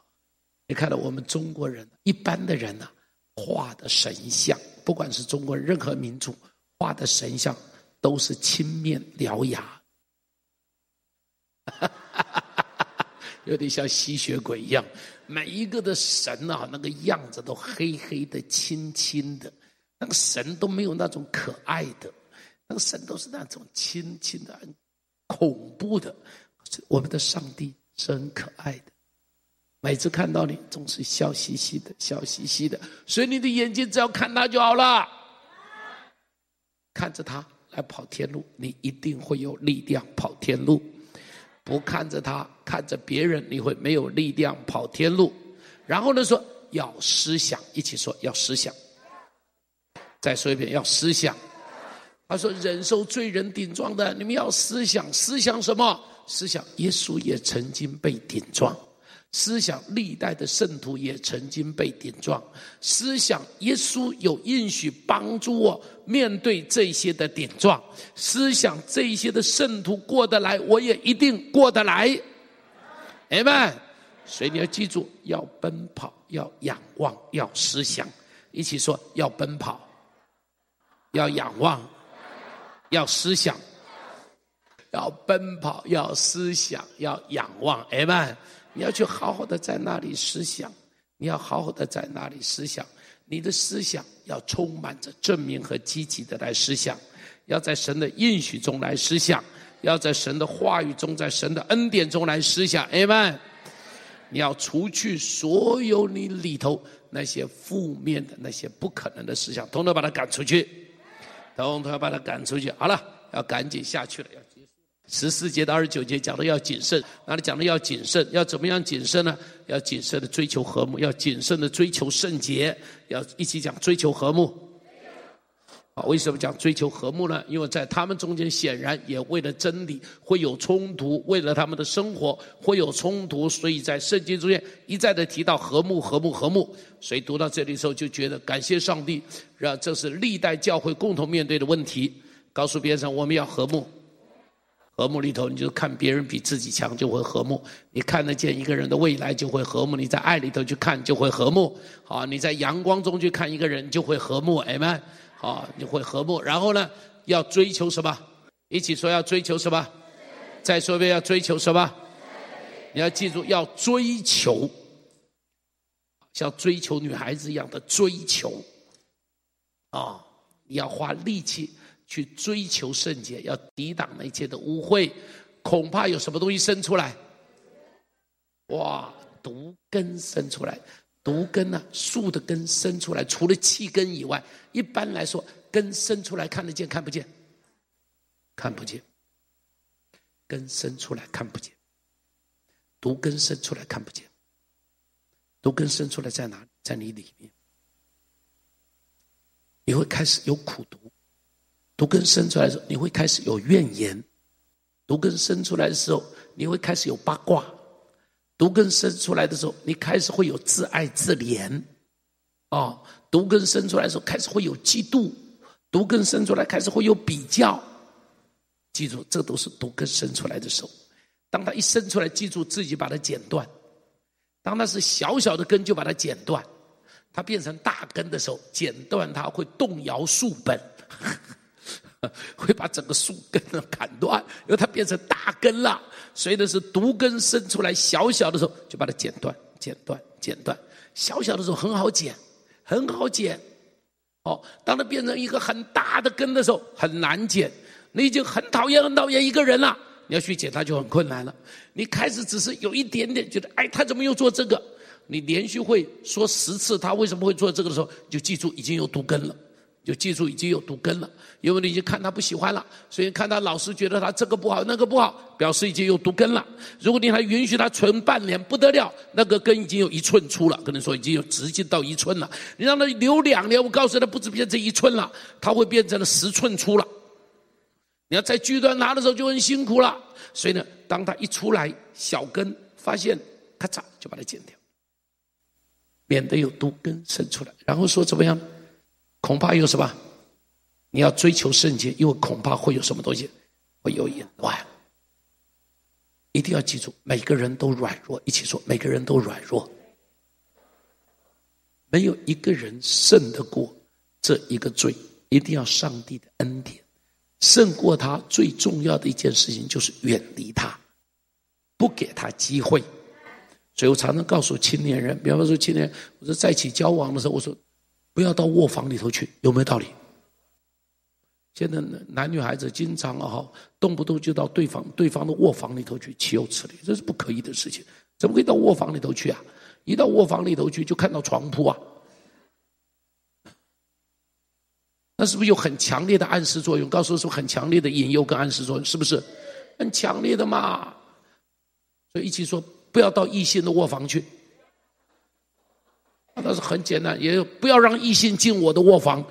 你看到我们中国人一般的人呢、啊，画的神像，不管是中国人任何民族，画的神像都是青面獠牙，有点像吸血鬼一样。每一个的神啊，那个样子都黑黑的、青青的，那个神都没有那种可爱的，那个神都是那种青青的、很恐怖的。我们的上帝是很可爱的。每次看到你总是笑嘻嘻的，笑嘻嘻的，所以你的眼睛只要看他就好了，看着他来跑天路，你一定会有力量跑天路。不看着他，看着别人，你会没有力量跑天路。然后呢，说要思想，一起说要思想。再说一遍，要思想。他说忍受罪人顶撞的，你们要思想。思想什么？思想耶稣也曾经被顶撞，思想历代的圣徒也曾经被顶撞，思想耶稣有应许帮助我面对这些的顶撞，思想这些的圣徒过得来，我也一定过得来。 Amen。 所以你要记住，要奔跑，要仰望，要思想，一起说，要奔跑，要仰望，要思想，要奔跑，要思想，要仰望。 Amen。你要去好好的在那里思想，你要好好的在那里思想，你的思想要充满着正面和积极的来思想，要在神的应许中来思想，要在神的话语中，在神的恩典中来思想。 Amen。 你要除去所有你里头那些负面的、那些不可能的思想，统统把它赶出去，统统把它赶出去。好了，要赶紧下去了。十四节到二十九节讲的要谨慎，哪里讲的要谨慎？要怎么样谨慎呢？要谨慎的追求和睦，要谨慎的追求圣洁，要一起讲追求和睦。啊，为什么讲追求和睦呢？因为在他们中间显然也为了真理会有冲突，为了他们的生活会有冲突，所以在圣经中间一再的提到和睦、和睦、和睦。所以读到这里的时候就觉得感谢上帝，让这是历代教会共同面对的问题。告诉别人我们要和睦。和睦里头，你就看别人比自己强就会和睦，你看得见一个人的未来就会和睦，你在爱里头去看就会和睦，好，你在阳光中去看一个人就会和睦，哎们，好，你会和睦。然后呢，要追求什么？一起说要追求什么？再说一遍要追求什么？你要记住要追求，像追求女孩子一样的追求，啊，你要花力气。去追求圣洁，要抵挡那一切的污秽，恐怕有什么东西生出来？哇，毒根生出来，毒根啊，树的根生出来，除了气根以外，一般来说，根生出来看得见看不见？看不见，根生出来看不见，毒根生出来看不见，毒根生出来在哪里？在你里面，你会开始有苦毒。毒根生出来的时候，你会开始有怨言；毒根生出来的时候，你会开始有八卦；毒根生出来的时候，你开始会有自爱自怜；哦，毒根生出来的时候，开始会有嫉妒；毒根生出来，开始会有比较。记住，这都是毒根生出来的时候。当它一生出来，记住自己把它剪断；当它是小小的根，就把它剪断；它变成大根的时候，剪断它会动摇树本。会把整个树根呢砍断，因为它变成大根了。所以呢，是毒根生出来小小的时候，就把它剪断、剪断、剪断。小小的时候很好剪，很好剪。哦，当它变成一个很大的根的时候，很难剪。你已经很讨厌、很讨厌一个人了，你要去剪它就很困难了。你开始只是有一点点觉得，哎，他怎么又做这个？你连续会说十次他为什么会做这个的时候，你就记住已经有毒根了。就记住已经有毒根了，因为你已经看他不喜欢了，所以看他老是觉得他这个不好那个不好，表示已经有毒根了。如果你还允许他存半年，不得了，那个根已经有一寸粗了，跟你说已经有直径到一寸了。你让他留两年，我告诉他不止变成一寸了，他会变成了十寸粗了。你要再锯断拿的时候就很辛苦了。所以呢，当他一出来小根，发现咔嚓就把它剪掉，免得有毒根生出来。然后说怎么样？恐怕有什么？你要追求圣洁，因为恐怕会有什么东西，会有淫乱。一定要记住，每个人都软弱，一起说，每个人都软弱，没有一个人胜得过这一个罪。一定要上帝的恩典胜过他。最重要的一件事情就是远离他，不给他机会。所以我常常告诉青年人，比方说青年人，我说在一起交往的时候，我说，不要到卧房里头去，有没有道理？现在男女孩子经常啊，动不动就到对方对方的卧房里头去，岂有此理！这是不可以的事情，怎么可以到卧房里头去啊？一到卧房里头去，就看到床铺啊，那是不是有很强烈的暗示作用？告诉我，是不是很强烈的引诱跟暗示作用？是不是很强烈的嘛？所以一起说，不要到异性的卧房去。那是很简单，也不要让异性进我的卧房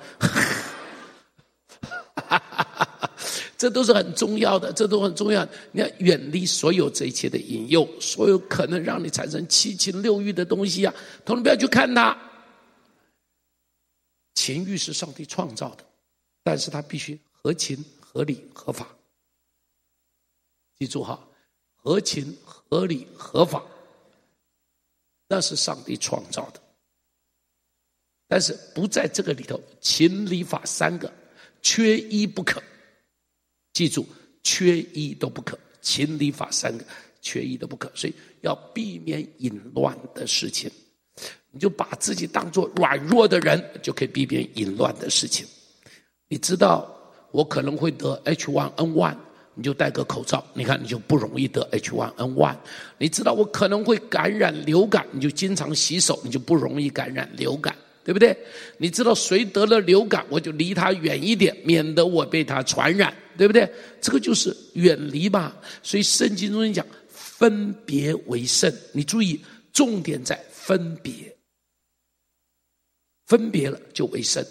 这都是很重要的，这都很重要的。你要远离所有这一切的引诱，所有可能让你产生七情六欲的东西啊，统统不要去看它。情欲是上帝创造的，但是它必须合情、合理、合法。记住哈，合情、合理、合法，那是上帝创造的。但是不在这个里头，情理法三个缺一不可。记住，缺一都不可，情理法三个缺一都不可，所以要避免淫乱的事情。你就把自己当作软弱的人，就可以避免淫乱的事情。你知道我可能会得 H one N one， 你就戴个口罩，你看你就不容易得 H one N one。 你知道我可能会感染流感，你就经常洗手，你就不容易感染流感，对不对？你知道谁得了流感，我就离他远一点，免得我被他传染，对不对？这个就是远离嘛。所以圣经中讲分别为圣，你注意重点在分别，分别了就为圣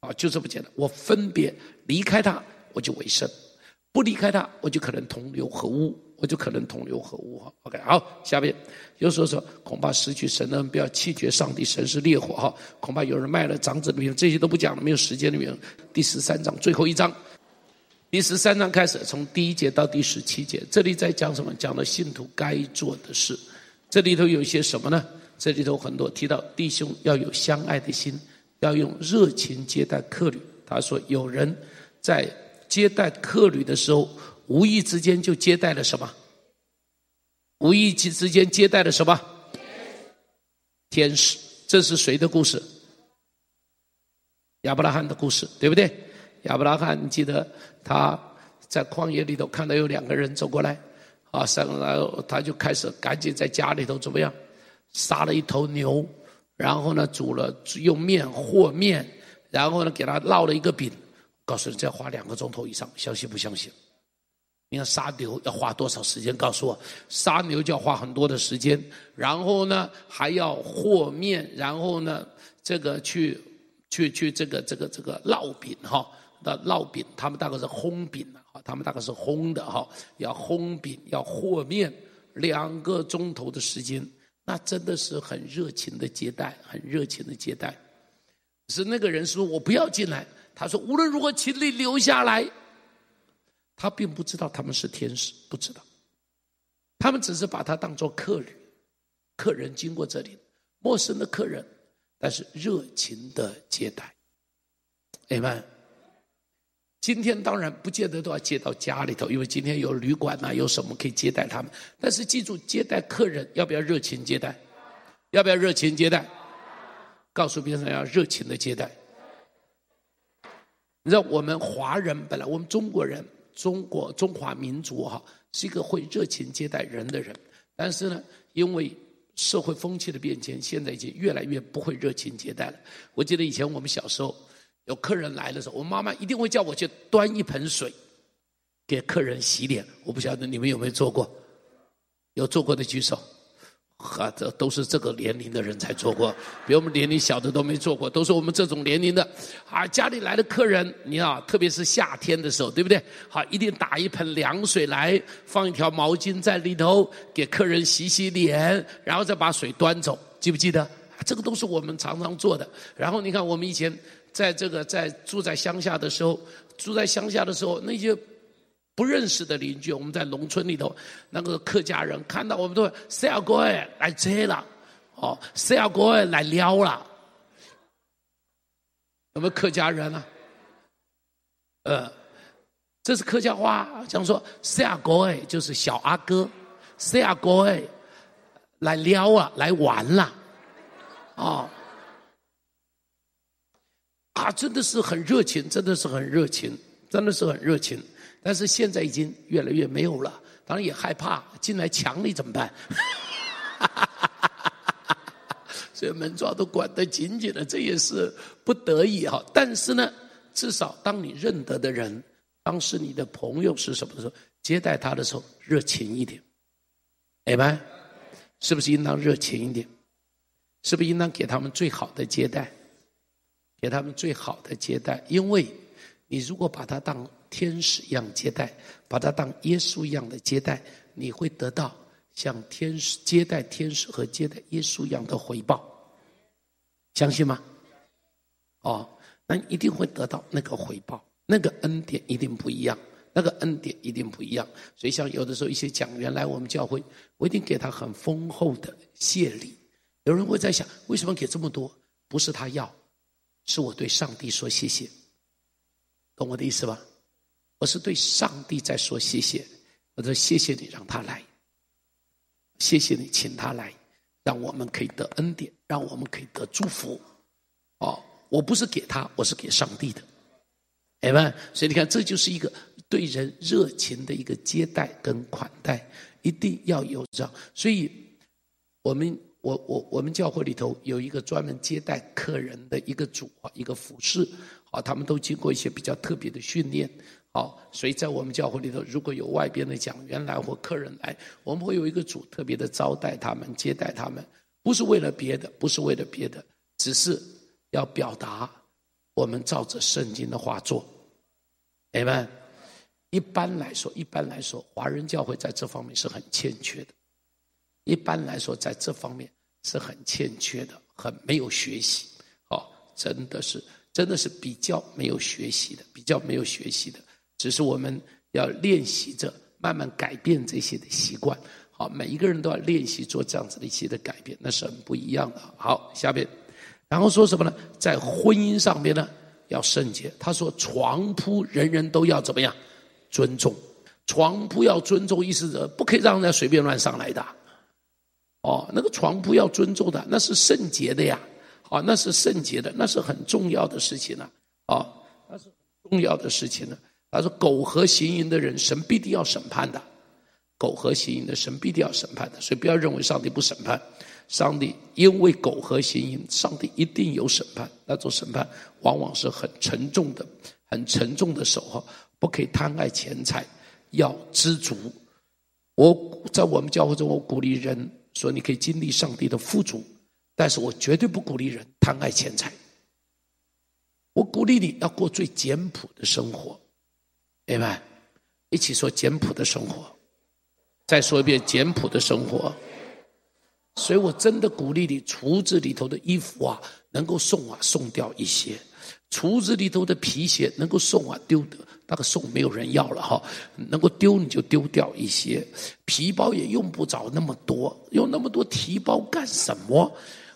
啊，就这么简单。我分别离开他，我就为圣；不离开他，我就可能同流合污，我就可能同流合污哈。OK， 好，下面有时候说恐怕失去神恩，不要弃绝上帝，神是烈火哈。恐怕有人卖了长子的名分，这些都不讲了，没有时间的原因。第十三章最后一章，第十三章开始，从第一节到第十七节，这里在讲什么？讲了信徒该做的事。这里头有一些什么呢？这里头很多提到弟兄要有相爱的心，要用热情接待客旅。他说有人在接待客旅的时候，无意之间就接待了什么？无意之间接待了什么？天使。这是谁的故事？亚伯拉罕的故事，对不对？亚伯拉罕，你记得他在旷野里头看到有两个人走过来啊，然后他就开始赶紧在家里头怎么样，杀了一头牛，然后呢煮了用面和面，然后呢给他烙了一个饼。告诉你，这要花两个钟头以上，相信不相信？你看杀牛要花多少时间？告诉我，杀牛就要花很多的时间，然后呢还要和面，然后呢这个去去去这个这个这个烙饼哈。那烙饼他们大概是烘饼，他们大概是烘的哈，要烘饼要和面，两个钟头的时间，那真的是很热情的接待，很热情的接待。是那个人说我不要进来，他说无论如何请你留下来。他并不知道他们是天使，不知道，他们只是把他当作客旅，客人经过这里，陌生的客人，但是热情的接待。 Amen。今天当然不见得都要接到家里头，因为今天有旅馆啊，有什么可以接待他们。但是记住，接待客人要不要热情接待？要不要热情接待？告诉别人要热情的接待。你知道我们华人本来，我们中国人，中国中华民族哈，是一个会热情接待人的人。但是呢，因为社会风气的变迁，现在已经越来越不会热情接待了。我记得以前我们小时候，有客人来的时候，我妈妈一定会叫我去端一盆水给客人洗脸。我不晓得你们有没有做过，有做过的举手。啊，这都是这个年龄的人才做过，比我们年龄小的都没做过，都是我们这种年龄的。啊，家里来的客人，你啊，特别是夏天的时候，对不对？好，一定打一盆凉水来，放一条毛巾在里头，给客人洗洗脸，然后再把水端走，记不记得？这个都是我们常常做的。然后你看，我们以前在这个在住在乡下的时候，住在乡下的时候，那些不认识的邻居，我们在农村里头，那个客家人看到我们都会谁要过来来摘了，哦，谁要过来来撩了，有没有客家人啊？呃，这是客家话，讲说谁要过来就是小阿哥，谁要过来来撩啊，来玩了，哦。啊，真的是很热情，真的是很热情，真的是很热情。但是现在已经越来越没有了，当然也害怕进来抢你怎么办？所以门窗都管得紧紧的，这也是不得已哈。但是呢，至少当你认得的人，当时你的朋友是什么的时候，接待他的时候热情一点，哎们，是不是应当热情一点？是不是应当给他们最好的接待？给他们最好的接待，因为你如果把他当天使一样接待，把他当耶稣一样的接待，你会得到像天使接待天使和接待耶稣一样的回报，相信吗？哦，那一定会得到那个回报，那个恩典一定不一样，那个恩典一定不一样。所以像有的时候一些讲员来我们教会，我一定给他很丰厚的谢礼。有人会在想，为什么给这么多？不是他要，是我对上帝说谢谢，懂我的意思吧？我是对上帝在说谢谢，我说谢谢你让他来，谢谢你请他来，让我们可以得恩典，让我们可以得祝福。哦，我不是给他，我是给上帝的。Amen。 所以你看，这就是一个对人热情的一个接待跟款待，一定要有这样。所以我们我我我们教会里头有一个专门接待客人的一个组啊，一个服侍啊，他们都经过一些比较特别的训练啊。所以在我们教会里头，如果有外边的讲员来或客人来，我们会有一个组特别的招待他们、接待他们，不是为了别的，不是为了别的，只是要表达我们照着圣经的话做。你们一般来说，一般来说，华人教会在这方面是很欠缺的。一般来说，在这方面是很欠缺的，很没有学习，哦，真的是，真的是比较没有学习的，比较没有学习的。只是我们要练习着，慢慢改变这些的习惯。好，每一个人都要练习做这样子的一些的改变，那是很不一样的。好，下面，然后说什么呢？在婚姻上面呢，要圣洁。他说，床铺人人都要怎么样？尊重。床铺要尊重，意思是不可以让人家随便乱上来的。哦，那个床铺要尊重的，那是圣洁的呀，哦，那是圣洁的，那是很重要的事情呢，啊，哦，那是很重要的事情呢，啊。他说，苟合行淫的人，神必定要审判的；苟合行淫的，神必定要审判的。所以不要认为上帝不审判，上帝因为苟合行淫，上帝一定有审判。那种审判往往是很沉重的，很沉重的手哈，不可以贪爱钱财，要知足。我在我们教会中，我鼓励人。说你可以经历上帝的富足，但是我绝对不鼓励人贪爱钱财。我鼓励你要过最简朴的生活，明白？一起说简朴的生活，再说一遍简朴的生活。所以我真的鼓励你，橱子里头的衣服啊，能够送啊送掉一些；橱子里头的皮鞋能够送啊丢的。那个送没有人要了哈，能够丢你就丢掉一些，皮包也用不着那么多，用那么多提包干什么？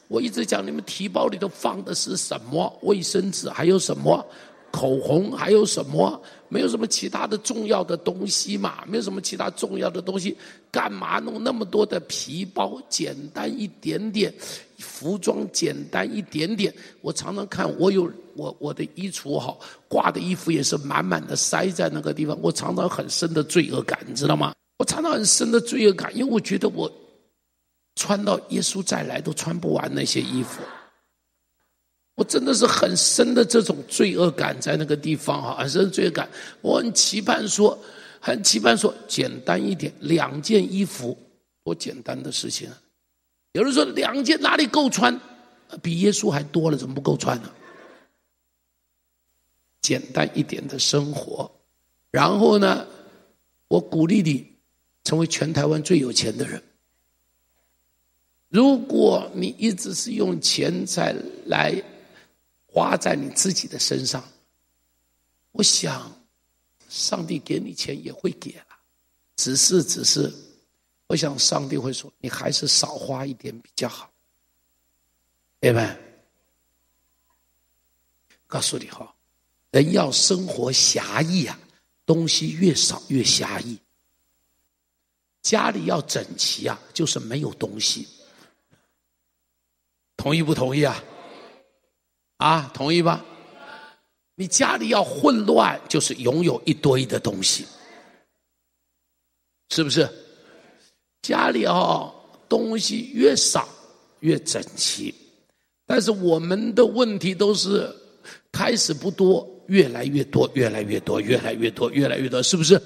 我一直讲你们提包里头放的是什么？卫生纸还有什么？口红还有什么？没有什么其他的重要的东西嘛，没有什么其他重要的东西，干嘛弄那么多的皮包？简单一点点，服装简单一点点。我常常看我有我我的衣橱哈，挂的衣服也是满满的塞在那个地方，我常常很深的罪恶感，你知道吗？我常常很深的罪恶感，因为我觉得我穿到耶稣再来都穿不完那些衣服。我真的是很深的这种罪恶感在那个地方哈，很深的罪恶感。我很期盼说，很期盼说，简单一点，两件衣服，多简单的事情啊！有人说两件哪里够穿？比耶稣还多了，怎么不够穿呢？简单一点的生活，然后呢，我鼓励你成为全台湾最有钱的人。如果你一直是用钱财来花在你自己的身上，我想上帝给你钱也会给了，只是只是我想上帝会说你还是少花一点比较好，对吧？告诉你哈，人要生活狭义啊，东西越少越狭义。家里要整齐啊，就是没有东西，同意不同意啊？啊，同意吧？你家里要混乱，就是拥有一堆的东西，是不是？家里哦，东西越少越整齐，但是我们的问题都是开始不多，越来越多，越来越多，越来越多，越来越多，是不是？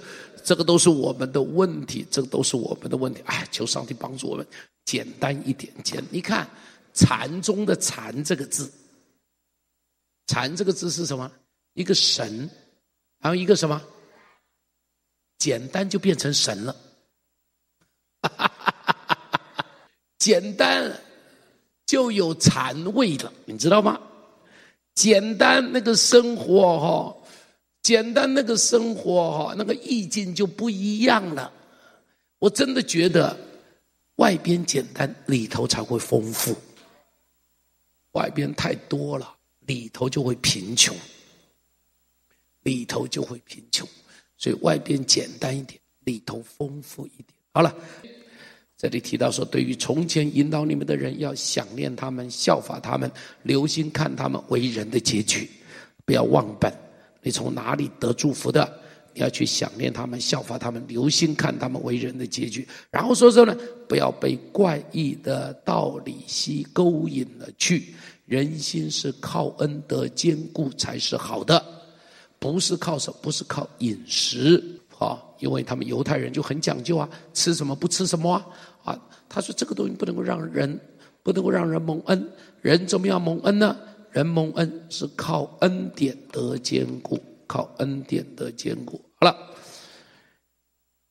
这个都是我们的问题，这个都是我们的问题。哎，求上帝帮助我们，简单一点。简，你看禅中的禅这个字，禅这个字是什么？一个神还有一个什么？简单就变成神了。简单就有禅味了，你知道吗？简单那个生活、哦、简单那个生活、哦、那个意境就不一样了。我真的觉得外边简单，里头才会丰富。外边太多了，里头就会贫穷，里头就会贫穷。所以外边简单一点，里头丰富一点。好了，这里提到说，对于从前引导你们的人，要想念他们，效法他们，留心看他们为人的结局，不要忘本。你从哪里得祝福的，你要去想念他们，效法他们，留心看他们为人的结局。然后说说呢，不要被怪异的道理吸勾引了去。人心是靠恩德坚固才是好的，不是靠什么？不是靠饮食啊，因为他们犹太人就很讲究啊，吃什么不吃什么啊。啊，他说这个东西不能够让人不能够让人蒙恩，人怎么样蒙恩呢？人蒙恩是靠恩典得坚固，靠恩典得坚固。好了，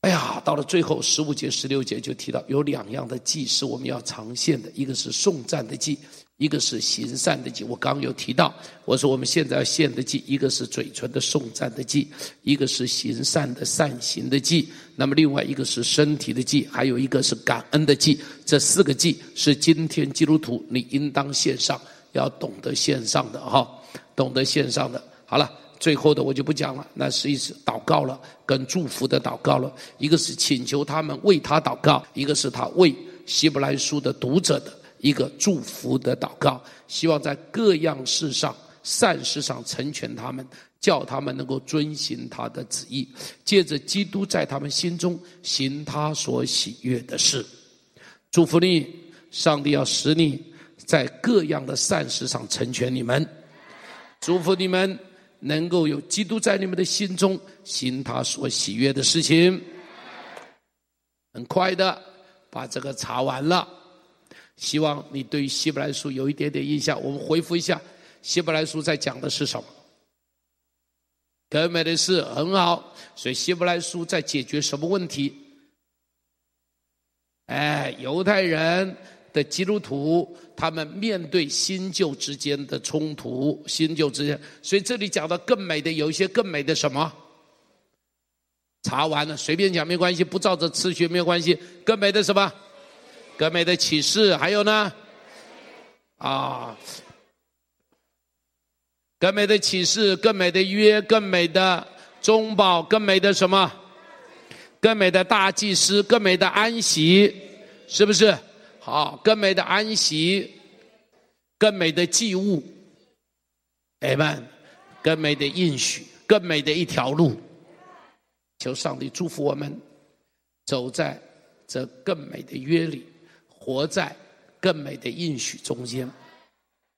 哎呀，到了最后十五节、十六节就提到有两样的祭是我们要常献的，一个是颂赞的祭，一个是行善的祭。我刚刚有提到，我说我们现在要献的祭，一个是嘴唇的颂赞的祭，一个是行善的善行的祭，那么另外一个是身体的祭，还有一个是感恩的祭。这四个祭是今天基督徒你应当献上，要懂得献上的哈，懂得献上的。好了，最后的我就不讲了，那是一次祷告了，跟祝福的祷告了。一个是请求他们为他祷告，一个是他为希伯来书的读者的一个祝福的祷告，希望在各样事上善事上成全他们，叫他们能够遵行他的旨意，借着基督在他们心中行他所喜悦的事。祝福你，上帝要使你在各样的善事上成全你们，祝福你们能够有基督在你们的心中行他所喜悦的事情。很快的把这个查完了，希望你对于希伯来书有一点点印象。我们回复一下，希伯来书在讲的是什么？更美的事，很好。所以希伯来书在解决什么问题？哎，犹太人的基督徒，他们面对新旧之间的冲突，新旧之间，所以这里讲到更美的，有一些更美的什么？查完了，随便讲没关系，不照着次序没有关系。更美的什么？更美的启示，还有呢？啊，更美的启示，更美的约，更美的中保，更美的什么？更美的大祭司，更美的安息，是不是？好，更美的安息，更美的祭物，阿们，更美的应许，更美的一条路。求上帝祝福我们，走在这更美的约里，活在更美的应许中间。